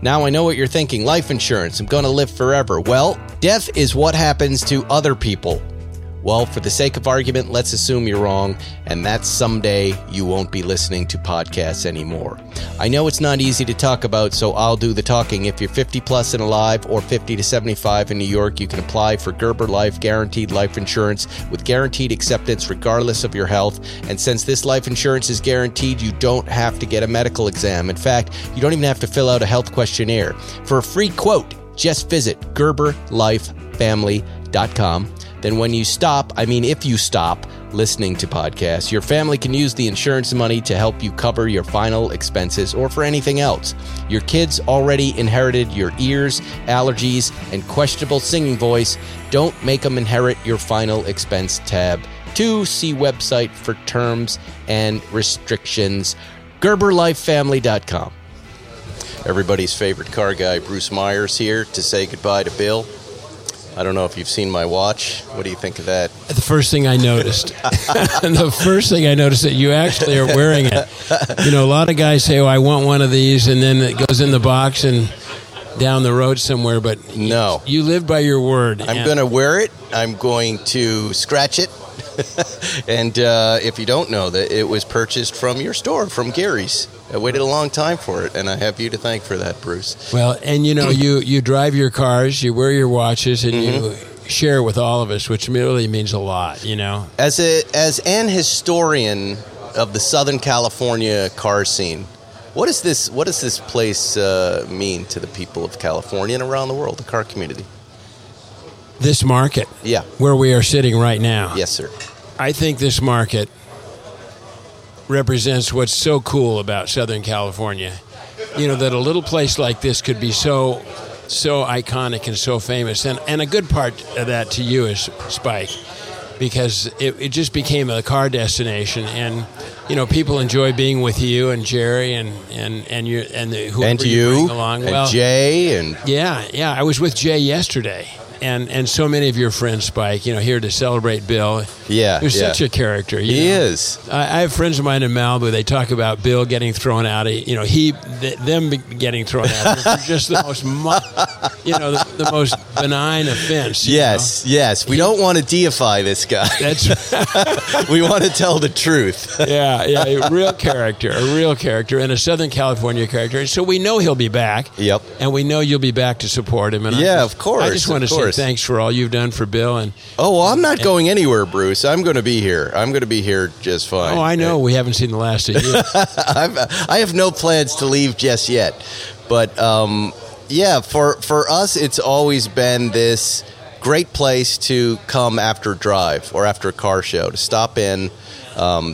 Now I know what you're thinking. Life insurance, I'm going to live forever. Well, death is what happens to other people. Well, for the sake of argument, let's assume you're wrong, and that someday you won't be listening to podcasts anymore. I know it's not easy to talk about, so I'll do the talking. If you're 50+ and alive or 50 to 75 in New York, you can apply for Gerber Life Guaranteed Life Insurance with guaranteed acceptance regardless of your health. And since this life insurance is guaranteed, you don't have to get a medical exam. In fact, you don't even have to fill out a health questionnaire. For a free quote, just visit GerberLifeFamily.com. Then when you stop, if you stop listening to podcasts, your family can use the insurance money to help you cover your final expenses or for anything else. Your kids already inherited your ears, allergies, and questionable singing voice. Don't make them inherit your final expense tab. To see website for terms and restrictions, GerberLifeFamily.com. Everybody's favorite car guy, Bruce Myers, here to say goodbye to Bill. I don't know if you've seen my watch. What do you think of that? The first thing I noticed that you actually are wearing it. A lot of guys say, oh, I want one of these, and then it goes in the box and down the road somewhere, but no. You live by your word. I'm going to wear it. I'm going to scratch it. And if you don't know that, it was purchased from your store, from Gary's. I waited a long time for it, and I have you to thank for that, Bruce. Well, and you drive your cars, you wear your watches, and you share with all of us, which really means a lot, you know. As an historian of the Southern California car scene, what does this place mean to the people of California and around the world, the car community? This market, yeah, where we are sitting right now. Yes, sir. I think this market represents what's so cool about Southern California. You know, that a little place like this could be so iconic and so famous. And a good part of that to you is, Spike, because it just became a car destination. And, you know, people enjoy being with you and Jerry and whoever you bring along. And well, Jay. And Yeah. I was with Jay yesterday. And so many of your friends, Spike, you know, here to celebrate Bill. Yeah, who's such a character. He is. I have friends of mine in Malibu. They talk about Bill getting thrown out. Them getting thrown out for just the most, the most benign offense. Yes. We don't want to deify this guy. That's we want to tell the truth. Yeah. A real character, and a Southern California character. And so we know he'll be back. Yep. And we know you'll be back to support him. And I just want to say. Thanks for all you've done for Bill. I'm not going anywhere, Bruce. I'm going to be here. I'm going to be here just fine. Oh, I know. We haven't seen the last of you. I have no plans to leave just yet. But, for us, it's always been this great place to come after a drive or after a car show, to stop in,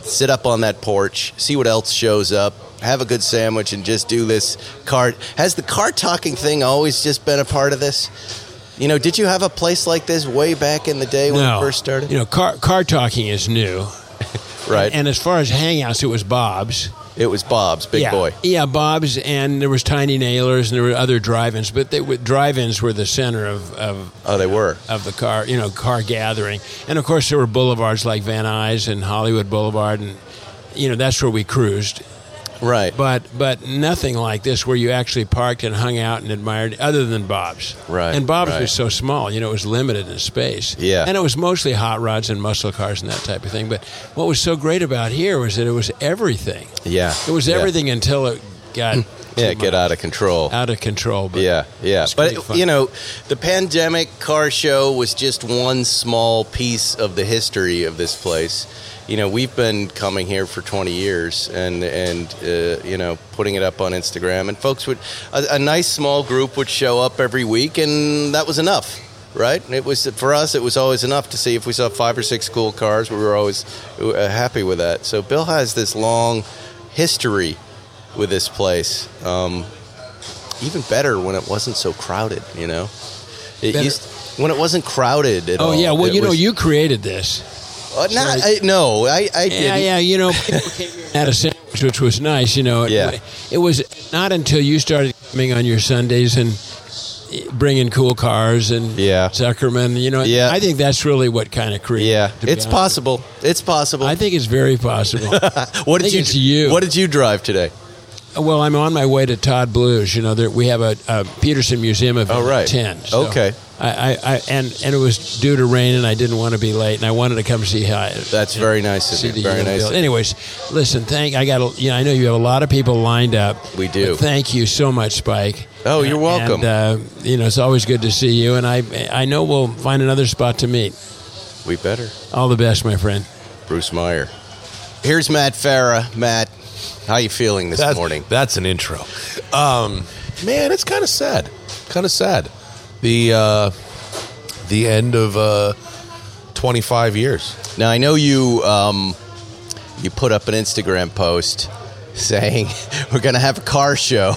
sit up on that porch, see what else shows up, have a good sandwich, and just do this car. Has the car talking thing always just been a part of this? You know, did you have a place like this way back in the day when you first started? You know, car talking is new. Right. And as far as hangouts, it was Bob's. It was Bob's Big Boy. Yeah, Bob's, and there was Tiny Nailers, and there were other drive-ins, but drive-ins were the center of the car, you know, car gathering. And, of course, there were boulevards like Van Nuys and Hollywood Boulevard, and, you know, that's where we cruised. Right. But nothing like this where you actually parked and hung out and admired, other than Bob's. Right. And Bob's was so small, you know, it was limited in space. Yeah. And it was mostly hot rods and muscle cars and that type of thing. But what was so great about here was that it was everything. Yeah. It was everything until it got... get out of control. Out of control. But yeah. But, you know, the pandemic car show was just one small piece of the history of this place. You know, we've been coming here for 20 years and you know, putting it up on Instagram. And folks would, a nice small group would show up every week, and that was enough, right? And it was, for us, it was always enough to see if we saw 5 or 6 cool cars. We were always happy with that. So Bill has this long history with this place. Even better when it wasn't so crowded, you know? When it wasn't crowded at all. Oh, yeah. Well, you know, you created this. No, I didn't. Yeah, you know, people came here and had a sandwich, which was nice, you know. It was not until you started coming on your Sundays and bringing cool cars and Zuckerman, you know. Yeah. I think that's really what kind of created. Yeah, it's possible. It's possible. I think it's very possible. What did you drive today? Well, I'm on my way to Todd Blues. You know, we have a Peterson Museum event at 10. So okay. I it was due to rain, and I didn't want to be late, and I wanted to come see how. That's very nice of you. Very nice. Anyways, listen. I know you have a lot of people lined up. We do. Thank you so much, Spike. Oh, you're welcome. And, you know, it's always good to see you, and I know we'll find another spot to meet. We better. All the best, my friend. Bruce Meyer. Here's Matt Farah. Matt, how are you feeling this morning? That's an intro. Man, it's kind of sad. The end of 25 years. Now, I know you put up an Instagram post saying we're going to have a car show.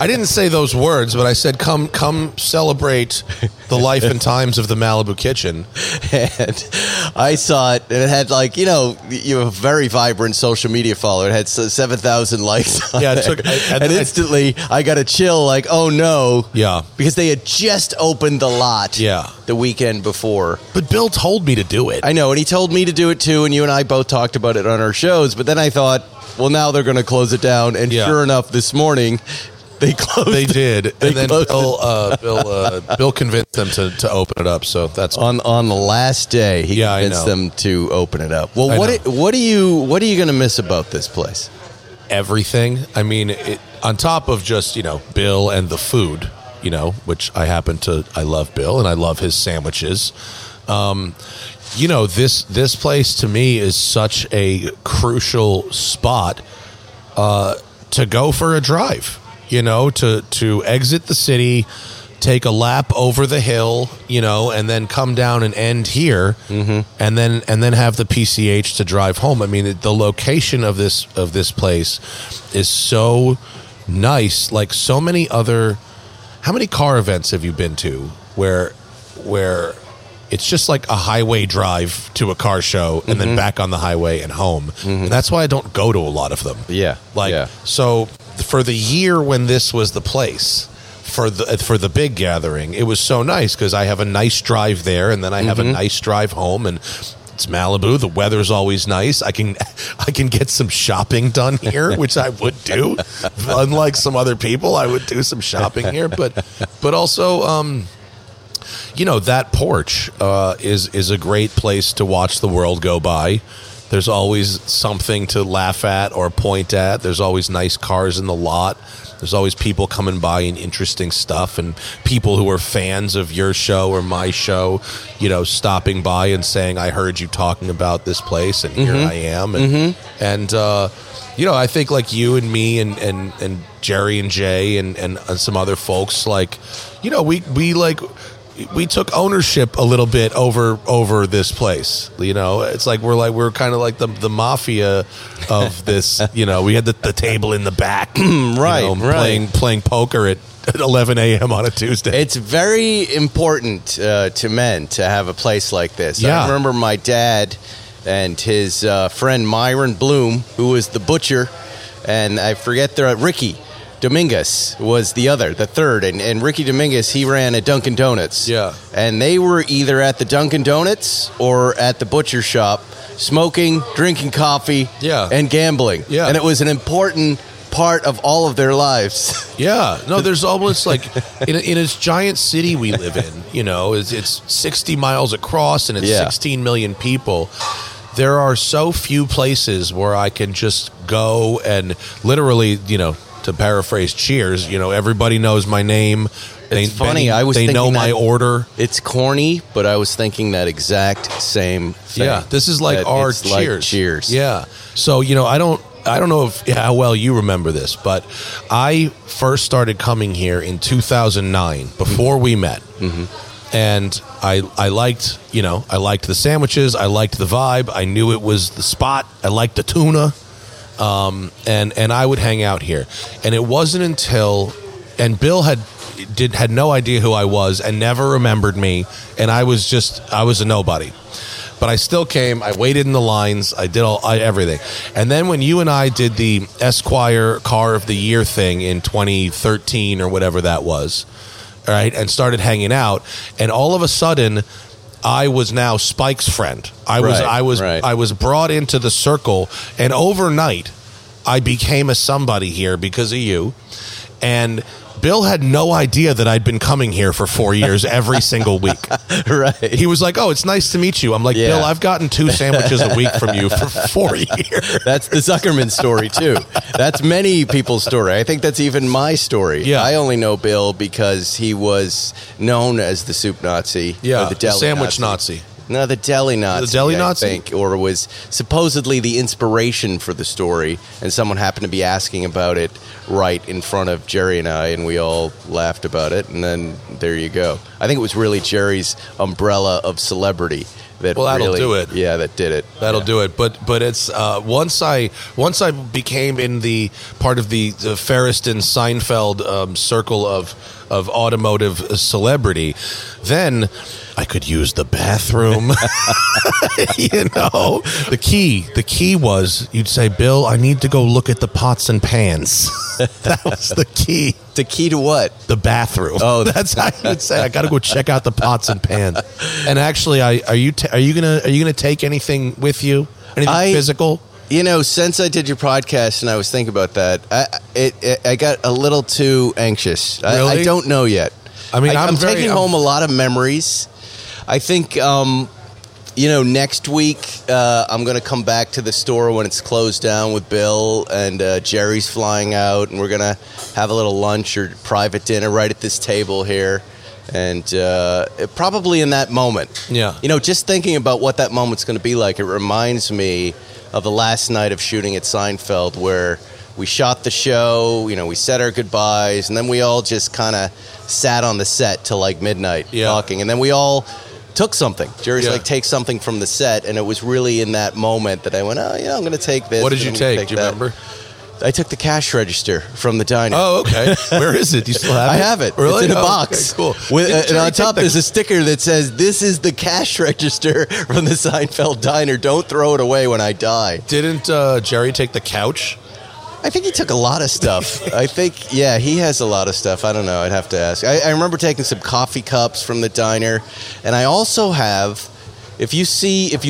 I didn't say those words, but I said, come celebrate the life and times of the Malibu Kitchen. And I saw it, and it had, like, you have a very vibrant social media follower. It had 7,000 likes on it. Instantly, I got a chill, like, oh, no. Yeah. Because they had just opened the lot the weekend before. But Bill told me to do it. I know, and he told me to do it, too, and you and I both talked about it on our shows. But then I thought, well, now they're going to close it down. And sure enough, this morning... They closed. They did, and then Bill convinced them to open it up. So that's on the last day. He convinced them to open it up. Well, what are you going to miss about this place? Everything. I mean, on top of just Bill and the food, you know, which I love Bill and I love his sandwiches. You know, this place to me is such a crucial spot to go for a drive, you know, to exit the city, take a lap over the hill, you know, and then come down and end here, mm-hmm. and then have the PCH to drive home. I mean, the location of this place is so nice. Like so many other, how many car events have you been to where it's just like a highway drive to a car show and mm-hmm. then back on the highway and home? Mm-hmm. And that's why I don't go to a lot of them. Yeah. Like, yeah. So for the year when this was the place for the big gathering, it was so nice because I have a nice drive there and then I have mm-hmm. a nice drive home, and it's Malibu. The weather's always nice. I can get some shopping done here, which I would do. Unlike some other people, I would do some shopping here, but also, you know, that porch is a great place to watch the world go by. There's always something to laugh at or point at. There's always nice cars in the lot. There's always people coming by and interesting stuff, and people who are fans of your show or my show, you know, stopping by and saying, I heard you talking about this place, and mm-hmm. here I am. And, mm-hmm. and you know, I think like you and me and Jerry and Jay and some other folks, like, you know, we took ownership a little bit over this place. You know, it's like we're kind of like the mafia of this. You know, we had the table in the back, right? You know, right. Playing poker at 11 a.m. on a Tuesday. It's very important to men to have a place like this. Yeah. I remember my dad and his friend Myron Bloom, who was the butcher, and I forget Ricky Dominguez was the third, and Ricky Dominguez, he ran a Dunkin' Donuts. Yeah. And they were either at the Dunkin' Donuts or at the butcher shop, smoking, drinking coffee, yeah. and gambling. Yeah. And it was an important part of all of their lives. Yeah. No, there's almost like, in this giant city we live in, you know, it's 60 miles across and it's 16 million people. There are so few places where I can just go and literally, you know, to paraphrase Cheers, you know, everybody knows my name. It's funny. They know my order. It's corny, but I was thinking that exact same thing. Yeah, this is like our Cheers. Like Cheers. Yeah. So, you know, I don't know how well you remember this, but I first started coming here in 2009 before we met. Mm-hmm. And I liked the sandwiches. I liked the vibe. I knew it was the spot. I liked the tuna. And I would hang out here, and it wasn't until, and Bill had no idea who I was and never remembered me, and I was a nobody, but I still came. I waited in the lines. I did everything, and then when you and I did the Esquire Car of the Year thing in 2013 or whatever that was, all right, and started hanging out, and all of a sudden, I was now Spike's friend. I was brought into the circle, and overnight I became a somebody here because of you. And Bill had no idea that I'd been coming here for 4 years every single week. Right. He was like, oh, it's nice to meet you. I'm like, yeah. Bill, I've gotten 2 sandwiches a week from you for 4 years. That's the Zuckerman story, too. That's many people's story. I think that's even my story. Yeah. I only know Bill because he was known as the soup Nazi. Yeah, or the deli sandwich Nazi. No, the deli Nazi. The deli Nazi? I think, or was supposedly the inspiration for the story, and someone happened to be asking about it right in front of Jerry and I, and we all laughed about it, and then there you go. I think it was really Jerry's umbrella of celebrity that that'll do it. Yeah, that did it. That'll do it. But it's once I became in the part of the Feresten Seinfeld circle of automotive celebrity, then I could use the bathroom. You know, the key was you'd say, Bill, I need to go look at the pots and pans. That was the key. The key to what? The bathroom. Oh, that's how you would say, I got to go check out the pots and pans. And actually, are you gonna take anything with you? Anything physical? You know, since I did your podcast and I was thinking about that, I got a little too anxious. Really? I don't know yet. I mean, I'm taking home a lot of memories. I think, You know, next week, I'm going to come back to the store when it's closed down with Bill, and Jerry's flying out, and we're going to have a little lunch or private dinner right at this table here. And probably in that moment. Yeah. You know, just thinking about what that moment's going to be like, it reminds me of the last night of shooting at Seinfeld where we shot the show, you know, we said our goodbyes, and then we all just kind of sat on the set till like midnight talking. And then we all took something. Jerry's like, take something from the set. And it was really in that moment that I went, oh, yeah, I'm going to take this. What did you take? Do you remember? I took the cash register from the diner. Oh, okay. Where is it? Do you still have it? I have it. Really? It's in a box. Okay, cool. With, and on top there's a sticker that says, this is the cash register from the Seinfeld diner. Don't throw it away when I die. Didn't Jerry take the couch? I think he took a lot of stuff. I think, yeah, he has a lot of stuff. I don't know. I'd have to ask. I remember taking some coffee cups from the diner. And I also have... if you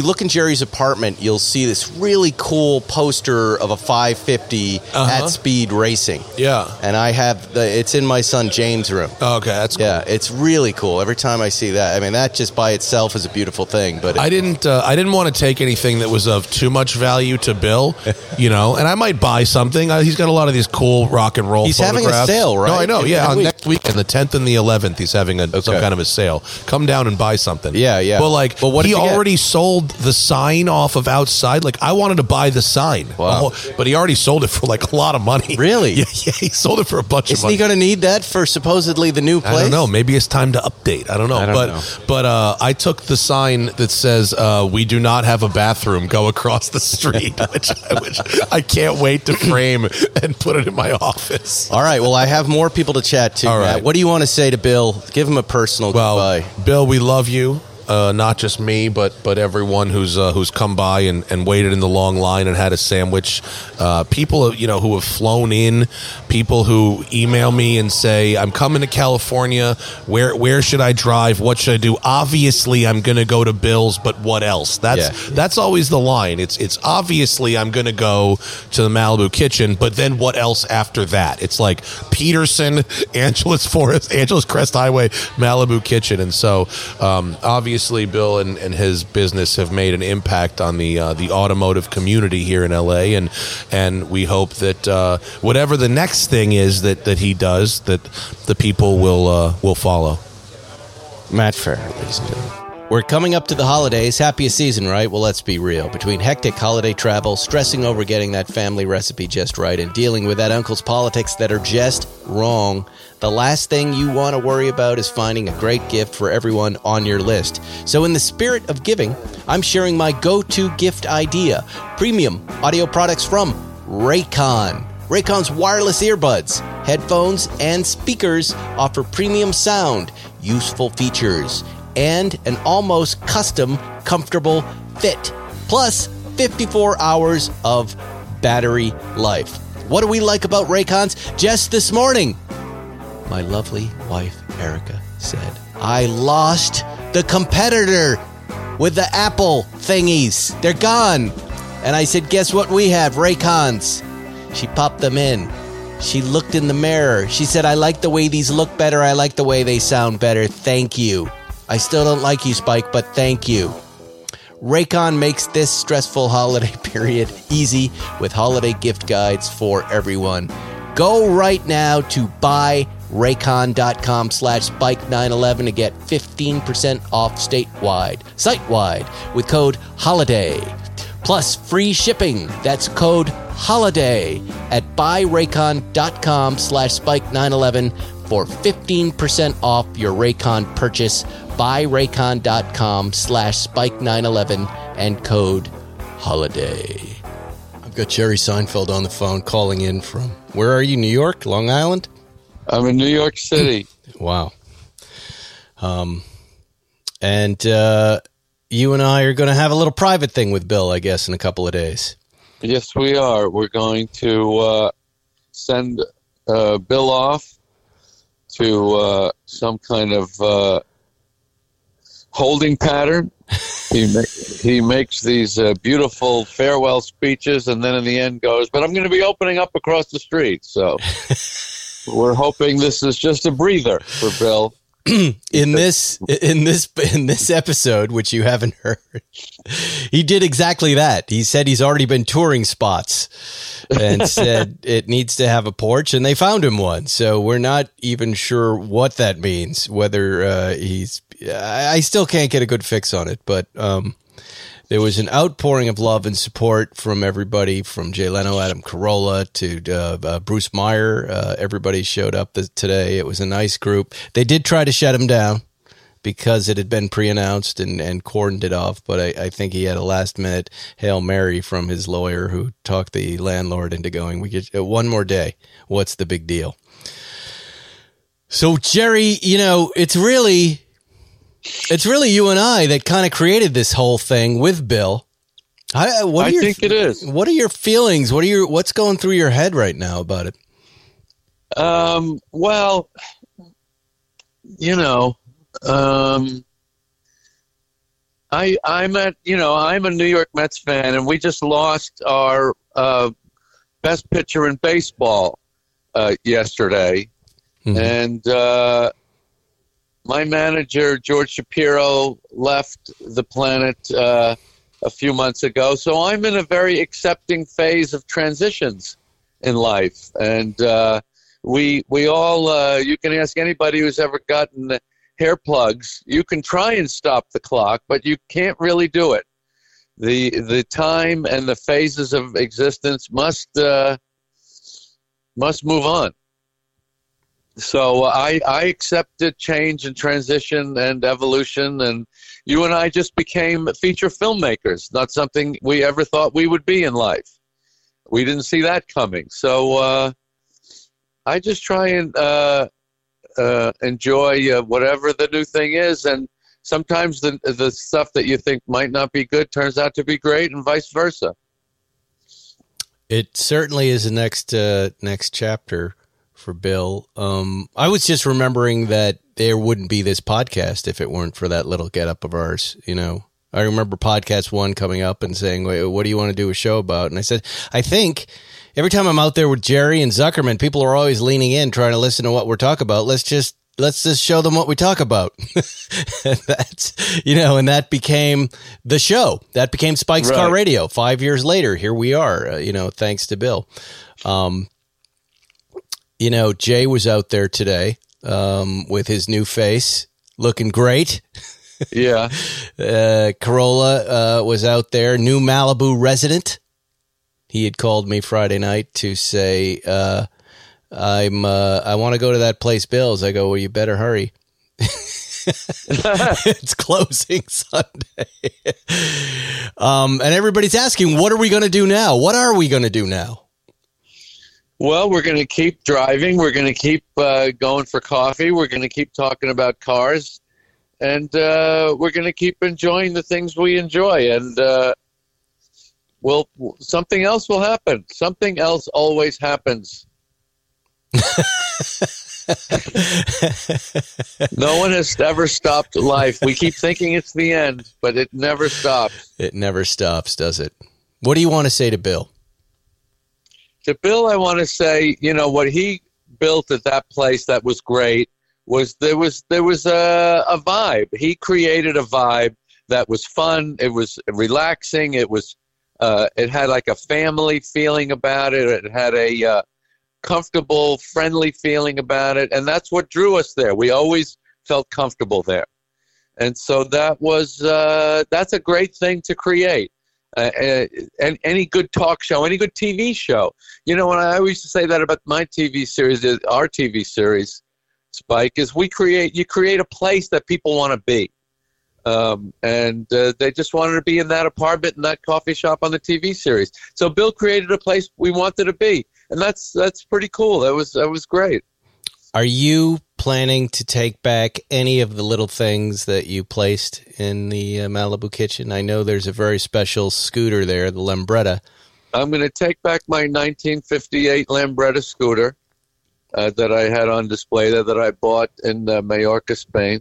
look in Jerry's apartment, you'll see this really cool poster of a 550 at speed racing. Yeah. And I have it's in my son James' room. Oh, okay, that's cool. Yeah, it's really cool. Every time I see that, I mean, that just by itself is a beautiful thing, but I didn't want to take anything that was of too much value to Bill, you know, and I might buy something. He's got a lot of these cool rock and roll photographs. He's having a sale, right? No, I know. Yeah, next weekend, the 10th and the 11th, he's having some kind of a sale. Come down and buy something. Yeah, yeah. But what already sold the sign off of outside. Like, I wanted to buy the sign. Wow. But he already sold it for like a lot of money. Really? Yeah, he sold it for a bunch of money. Isn't he going to need that for supposedly the new place? I don't know. Maybe it's time to update. I don't know. But I took the sign that says, we do not have a bathroom, go across the street, which I can't wait to frame and put it in my office. All right. Well, I have more people to chat to. All right. What do you want to say to Bill? Give him a personal goodbye. Bill, we love you. Not just me, but everyone who's come by and waited in the long line and had a sandwich. People, you know, who have flown in, people who email me and say, I'm coming to California. Where should I drive? What should I do? Obviously, I'm going to go to Bill's, but what else? That's always the line. It's obviously I'm going to go to the Malibu Kitchen, but then what else after that? It's like Peterson, Angeles Crest Highway, Malibu Kitchen. And so, obviously, Bill and his business have made an impact on the automotive community here in LA, and we hope that whatever the next thing is that he does, that the people will follow. Matt Farah, ladies and gentlemen. We're coming up to the holidays. Happiest season, right? Well, let's be real. Between hectic holiday travel, stressing over getting that family recipe just right, and dealing with that uncle's politics that are just wrong, the last thing you want to worry about is finding a great gift for everyone on your list. So in the spirit of giving, I'm sharing my go-to gift idea, premium audio products from Raycon. Raycon's wireless earbuds, headphones, and speakers offer premium sound, useful features, and an almost custom, comfortable fit. Plus, 54 hours of battery life. What do we like about Raycons? Just this morning, my lovely wife, Erica, said, I lost the competitor with the Apple thingies. They're gone. And I said, guess what we have? Raycons. She popped them in. She looked in the mirror. She said, I like the way these look better. I like the way they sound better. Thank you. I still don't like you, Spike, but thank you. Raycon makes this stressful holiday period easy with holiday gift guides for everyone. Go right now to buyraycon.com/Spike911 to get 15% off site-wide with code HOLIDAY. Plus free shipping. That's code HOLIDAY at buyraycon.com/Spike911 for 15% off your Raycon purchase. buyraycon.com/Spike911 and code HOLIDAY. I've got Jerry Seinfeld on the phone calling in from, where are you, New York, Long Island? I'm in New York City. Wow. And you and I are going to have a little private thing with Bill, I guess, in a couple of days. Yes, we are. We're going to send Bill off to some kind of... holding pattern. He makes these beautiful farewell speeches, and then in the end goes, but I'm going to be opening up across the street. So we're hoping this is just a breather for Bill. in this episode, which you haven't heard, he did exactly that. He said he's already been touring spots and said it needs to have a porch, and they found him one. So we're not even sure what that means, whether I still can't get a good fix on it, but there was an outpouring of love and support from everybody, from Jay Leno, Adam Carolla, to Bruce Meyer. Everybody showed up today. It was a nice group. They did try to shut him down because it had been pre-announced and cordoned it off, but I think he had a last-minute Hail Mary from his lawyer who talked the landlord into going, we get one more day. What's the big deal? So, Jerry, you know, it's really you and I that kind of created this whole thing with Bill. I think it is. What are your feelings? What's going through your head right now about it? Well, you know, I'm a New York Mets fan, and we just lost our best pitcher in baseball yesterday, mm-hmm. and. My manager, George Shapiro, left the planet a few months ago. So I'm in a very accepting phase of transitions in life. And we all, you can ask anybody who's ever gotten hair plugs, you can try and stop the clock, but you can't really do it. The time and the phases of existence must move on. So I accepted change and transition and evolution, and you and I just became feature filmmakers, not something we ever thought we would be in life. We didn't see that coming. So I just try and enjoy whatever the new thing is, and sometimes the stuff that you think might not be good turns out to be great, and vice versa. It certainly is the next chapter for Bill. I was just remembering that there wouldn't be this podcast if it weren't for that little get up of ours. You know, I remember Podcast One coming up and saying, wait, what do you want to do a show about? And I said, I think every time I'm out there with Jerry and Zuckerman, people are always leaning in, trying to listen to what we're talking about. Let's just show them what we talk about. That's, you know, and that became the show. That became Spike's right. Car Radio. 5 years later, here we are, you know, thanks to Bill. You know, Jay was out there today with his new face, looking great. Yeah. Carolla was out there, new Malibu resident. He had called me Friday night to say, I want to go to that place, Bill's. I go, well, you better hurry. It's closing Sunday. And everybody's asking, what are we going to do now? What are we going to do now? Well, we're going to keep driving. We're going to keep going for coffee. We're going to keep talking about cars. And we're going to keep enjoying the things we enjoy. And something else will happen. Something else always happens. No one has ever stopped life. We keep thinking it's the end, but it never stops. It never stops, does it? What do you want to say to Bill? To Bill, I want to say, you know, what he built at that place that was great was there was a vibe. He created a vibe that was fun. It was relaxing. It was it had like a family feeling about it. It had a comfortable, friendly feeling about it, and that's what drew us there. We always felt comfortable there, and so that's a great thing to create. And any good talk show, any good TV show. You know, and I always used to say that about my TV series, our TV series, Spike, is you create a place that people want to be. And they just wanted to be in that apartment and that coffee shop on the TV series. So Bill created a place we wanted to be. And that's pretty cool. That was great. Are you planning to take back any of the little things that you placed in the Malibu Kitchen? I know there's a very special scooter there, the Lambretta. I'm going to take back my 1958 Lambretta scooter that I had on display there that I bought in Mallorca, Spain.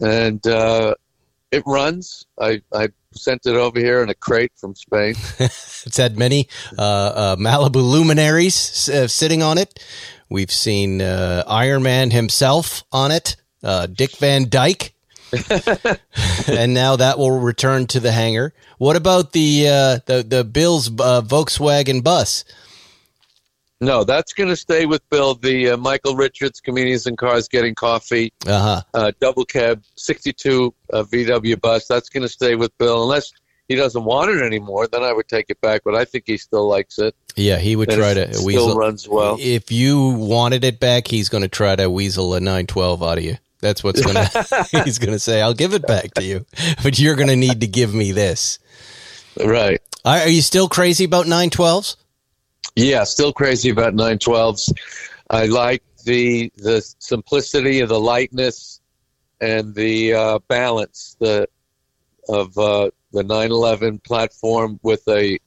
And it runs. I sent it over here in a crate from Spain. It's had many Malibu luminaries sitting on it. We've seen Iron Man himself on it. Dick Van Dyke. And now that will return to the hangar. What about the Bill's Volkswagen bus? No, that's going to stay with Bill. The Michael Richards, Comedians in Cars Getting Coffee, double cab, 62 VW bus. That's going to stay with Bill. Unless he doesn't want it anymore, then I would take it back. But I think he still likes it. Yeah, he would try to weasel. It still runs well. If you wanted it back, he's going to try to weasel a 912 out of you. That's what's going to – he's going to say, I'll give it back to you, but you're going to need to give me this. Right. Are you still crazy about 912s? Yeah, still crazy about 912s. I like the simplicity of the lightness and the balance of the 911 platform with a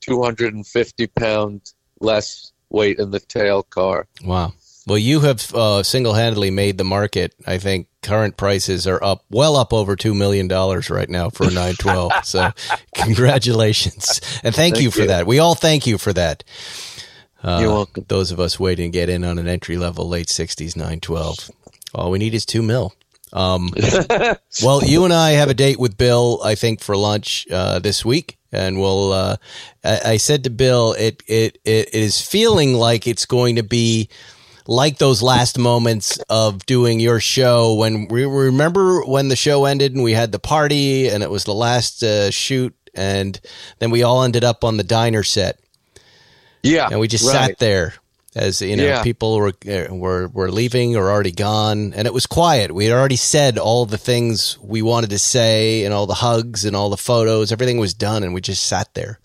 250-pound less weight in the tail car. Wow. Well, you have single-handedly made the market. I think current prices are up, well up over $2 million right now for a 912. So congratulations. And thank you for that. We all thank you for that. You're welcome. Those of us waiting to get in on an entry-level late 60s 912. All we need is $2 million. Well, you and I have a date with Bill, I think, for lunch this week. And we'll, I said to Bill, it is feeling like it's going to be like those last moments of doing your show when we remember when the show ended and we had the party and it was the last shoot. And then we all ended up on the diner set. Yeah. And we just sat there as, you know, people were leaving or already gone, and it was quiet. We had already said all the things we wanted to say and all the hugs and all the photos, everything was done. And we just sat there.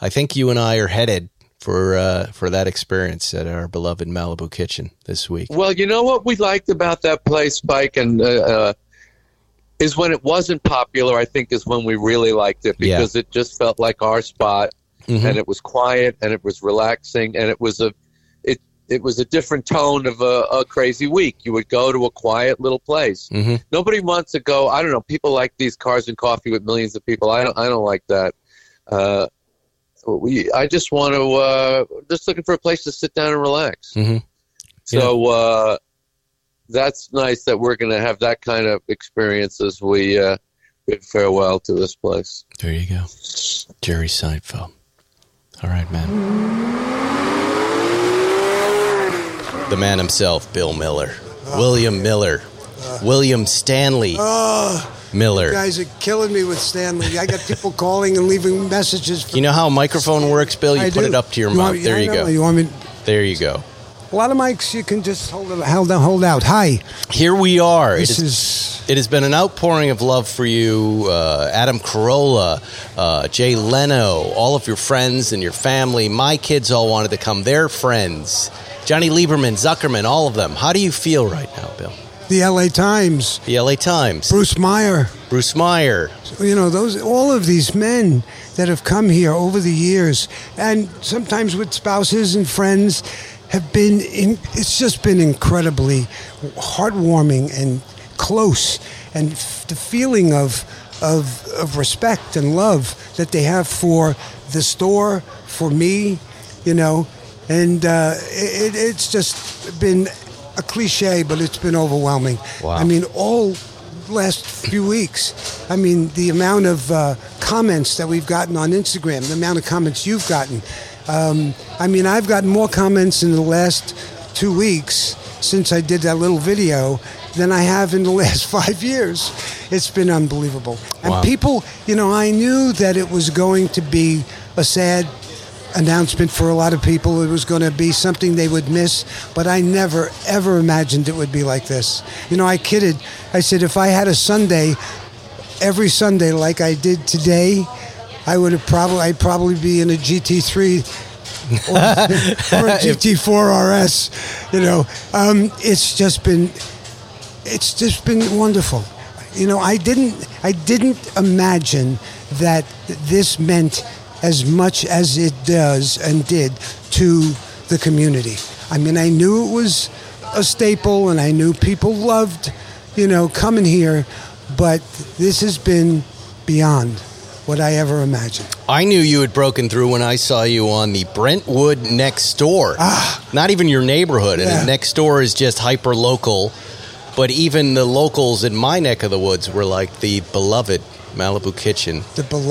I think you and I are headed for that experience at our beloved Malibu Kitchen this week. Well, you know what we liked about that place, Spike, and is when it wasn't popular, I think, is when we really liked it, because it just felt like our spot, and it was quiet and it was relaxing, and it was a different tone of a crazy week. You would go to a quiet little place. Mm-hmm. Nobody wants to go. I don't know. People like these cars and coffee with millions of people. I don't like that. I just want to just looking for a place to sit down and relax. Mm-hmm. So that's nice that we're going to have that kind of experience as we bid farewell to this place. There you go. Jerry Seinfeld. All right, man. The man himself, Bill Miller. William Miller. William Stanley. Miller. You guys are killing me with Stanley. I got people calling and leaving messages. You know how a microphone works, Bill? You put it up to your mouth. There you go. You want me? There you go. A lot of mics you can just hold out. Hi. Here we are. It has been an outpouring of love for you, Adam Carolla, Jay Leno, all of your friends and your family. My kids all wanted to come. Their friends. Johnny Lieberman, Zuckerman, all of them. How do you feel right now, Bill? The L.A. Times. The L.A. Times. Bruce Meyer. You know, all of these men that have come here over the years, and sometimes with spouses and friends, it's just been incredibly heartwarming and close, and the feeling of respect and love that they have for the store, for me, you know, and it's just been a cliche, but it's been overwhelming. Wow. I mean, all last few weeks, I mean, the amount of comments that we've gotten on Instagram, the amount of comments you've gotten. I mean, I've gotten more comments in the last 2 weeks since I did that little video than I have in the last 5 years. It's been unbelievable. Wow. And people, you know, I knew that it was going to be a sad announcement for a lot of people. It was going to be something they would miss, but I never, ever imagined it would be like this. You know, I kidded. I said, if I had a Sunday, every Sunday like I did today, I'd probably be in a GT3 or a GT4 RS, you know. It's just been wonderful. You know, I didn't imagine that this meant as much as it does and did to the community. I mean, I knew it was a staple, and I knew people loved, you know, coming here, but this has been beyond what I ever imagined. I knew you had broken through when I saw you on the Brentwood Next Door. Not even your neighborhood, and Next Door is just hyper-local. But even the locals in my neck of the woods were like, the beloved Malibu Kitchen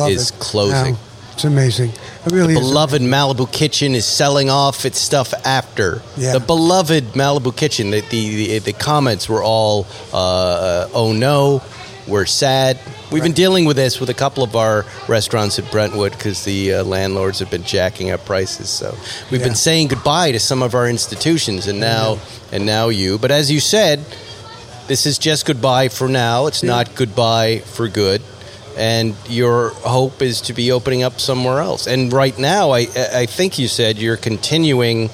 is closing. Oh, it's amazing. It really is. The beloved Malibu Kitchen is selling off its stuff after. Yeah. The beloved Malibu Kitchen. The comments were all, oh no, we're sad. We've been dealing with this with a couple of our restaurants at Brentwood because the landlords have been jacking up prices. So we've been saying goodbye to some of our institutions, and now you. But as you said, this is just goodbye for now. It's not goodbye for good. And your hope is to be opening up somewhere else. And right now, I think you said you're continuing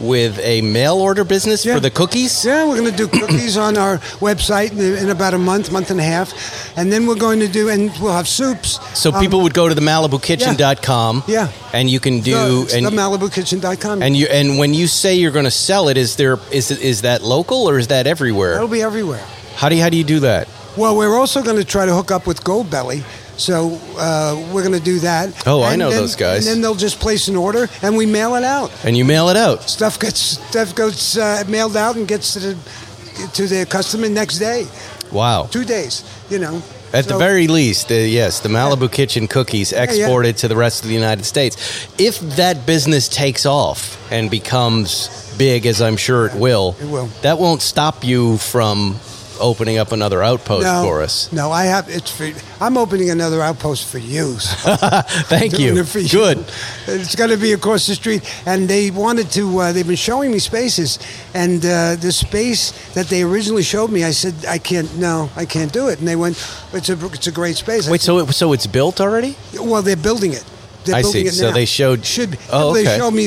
with a mail order business for the cookies? Yeah, we're going to do cookies on our website in about a month and a half. And then we're going to do, and we'll have soups. So people would go to the MalibuKitchen.com. Yeah. And you can do... It's the MalibuKitchen.com. And when you say you're going to sell it, is that local or is that everywhere? It'll be everywhere. How do you do that? Well, we're also going to try to hook up with Gold Belly. So we're going to do that. Oh, I know those guys. And then they'll just place an order, and we mail it out. And you mail it out. Stuff goes mailed out and gets to their customer next day. Wow. 2 days, you know. At the very least, the Malibu Kitchen cookies exported to the rest of the United States. If that business takes off and becomes big, as I'm sure it will, that won't stop you from... opening up another outpost for us. No, I have. I'm opening another outpost for you. So Thank you. For you. Good. It's going to be across the street, and they wanted to. They've been showing me spaces, and the space that they originally showed me, I said I can't do it. And they went, it's a great space. Wait, so it's built already? Well, they're building it. I see. So they showed. Should be. Oh, okay. They showed me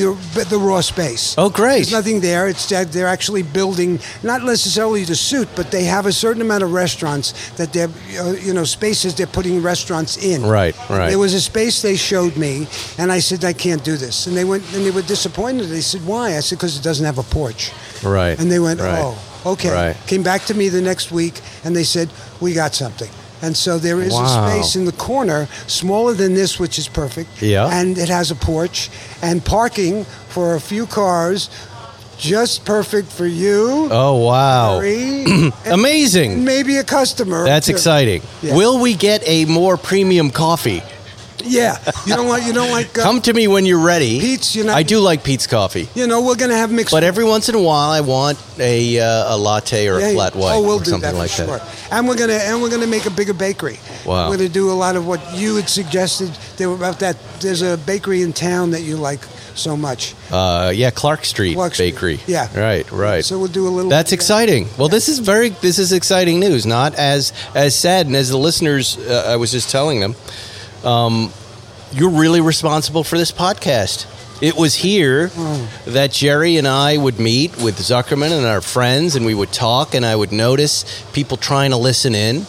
the raw space. Oh, great. There's nothing there. It's that they're actually building, not necessarily the suit, but they have a certain amount of restaurants that they're, spaces they're putting restaurants in. Right. There was a space they showed me, and I said, I can't do this. And they went, and they were disappointed. They said, why? I said, because it doesn't have a porch. Right. And they went, oh, okay. Right. Came back to me the next week, and they said, we got something. And so there is a space in the corner, smaller than this, which is perfect. Yeah. And it has a porch and parking for a few cars, just perfect for you. Oh, wow. Amazing. Maybe a customer. That's exciting. Yeah. Will we get a more premium coffee? Yeah. You don't like... Come to me when you're ready. Pete's, I do like Pete's coffee. We're going to have mixed... But every once in a while, I want a latte or a flat white or something that like that. And we're going to make a bigger bakery. Wow. We're going to do a lot of what you had suggested about that. There's a bakery in town that you like so much. Clark Street Bakery. Yeah. Right. So we'll do a little... That's exciting. Well, this is exciting news. Not as sad. And as the listeners, I was just telling them, you're really responsible for this podcast. It was here that Jerry and I would meet with Zuckerman and our friends, and we would talk, and I would notice people trying to listen in.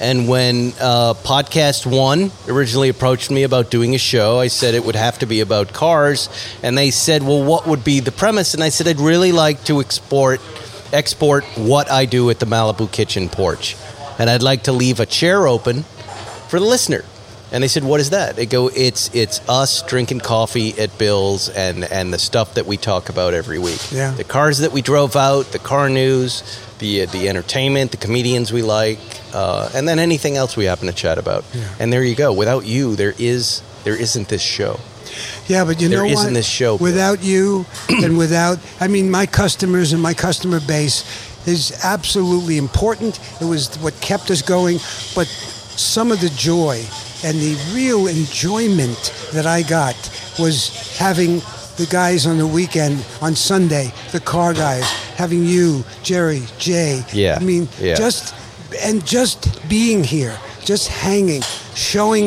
And when Podcast One originally approached me about doing a show, I said it would have to be about cars. And they said, well, what would be the premise? And I said, I'd really like to export what I do at the Malibu Kitchen porch. And I'd like to leave a chair open for the listener. And they said, what is that? They go, it's us drinking coffee at Bill's and the stuff that we talk about every week. Yeah. The cars that we drove out, the car news, the entertainment, the comedians we like, and then anything else we happen to chat about. Yeah. And there you go. Without you, there isn't this show. Yeah, but you know what? There isn't this show. Without you and without, my customers and my customer base is absolutely important. It was what kept us going. But some of the joy... and the real enjoyment that I got was having the guys on the weekend, on Sunday, the car guys, having you, Jerry, Jay. Yeah. Just being here, just hanging, showing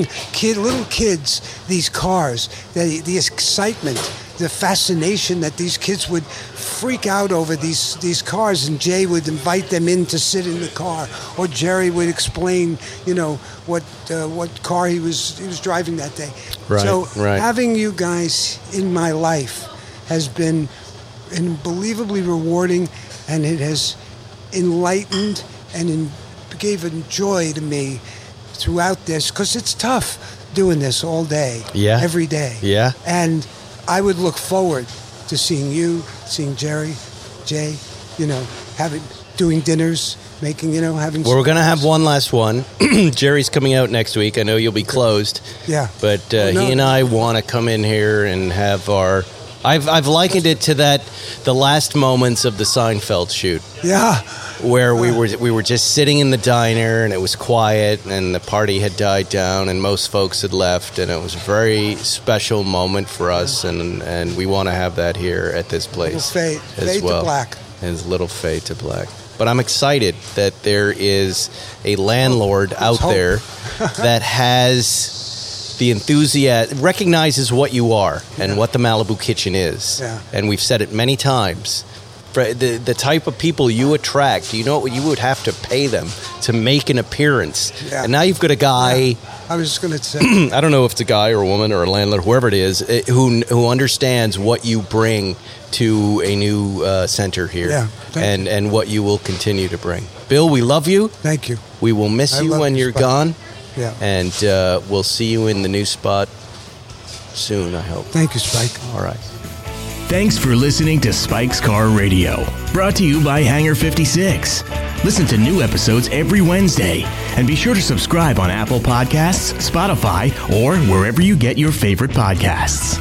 little kids these cars, the excitement, the fascination that these kids would freak out over these cars, and Jay would invite them in to sit in the car, or Jerry would explain, what car he was driving that day. Right. So having you guys in my life has been unbelievably rewarding, and it has enlightened and gave a joy to me throughout this, because it's tough doing this all day, every day. Yeah. And I would look forward to seeing you, seeing Jerry, Jay, having doing dinners, making, you know, having... Well, we're going to have one last one. Jerry's coming out next week. I know you'll be closed. Yeah. But he and I want to come in here and have our... I've likened it to that, the last moments of the Seinfeld shoot. Yeah. Where we were just sitting in the diner, and it was quiet, and the party had died down, and most folks had left, and it was a very special moment for us, and we want to have that here at this place. Little fade to black. It's little fade to black. But I'm excited that there is a landlord out there that has... the enthusiasm, recognizes what you are and what the Malibu Kitchen is. Yeah. And we've said it many times. The type of people you attract, you know what you would have to pay them to make an appearance. Yeah. And now you've got a guy... Yeah. I was just going to say... I don't know if it's a guy or a woman or a landlord, whoever it is, who understands what you bring to a new center here and what you will continue to bring. Bill, we love you. Thank you. We will miss you when you're gone. Yeah. And we'll see you in the new spot soon, I hope. Thank you, Spike. All right. Thanks for listening to Spike's Car Radio, brought to you by Hangar 56. Listen to new episodes every Wednesday, and be sure to subscribe on Apple Podcasts, Spotify, or wherever you get your favorite podcasts.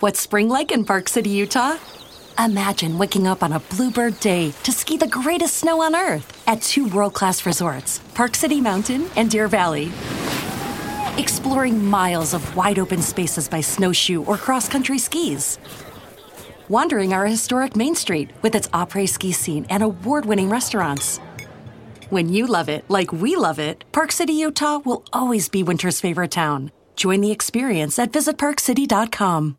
What's spring like in Park City, Utah? Imagine waking up on a bluebird day to ski the greatest snow on Earth at two world-class resorts, Park City Mountain and Deer Valley. Exploring miles of wide-open spaces by snowshoe or cross-country skis. Wandering our historic Main Street with its après-ski scene and award-winning restaurants. When you love it, like we love it, Park City, Utah will always be winter's favorite town. Join the experience at visitparkcity.com.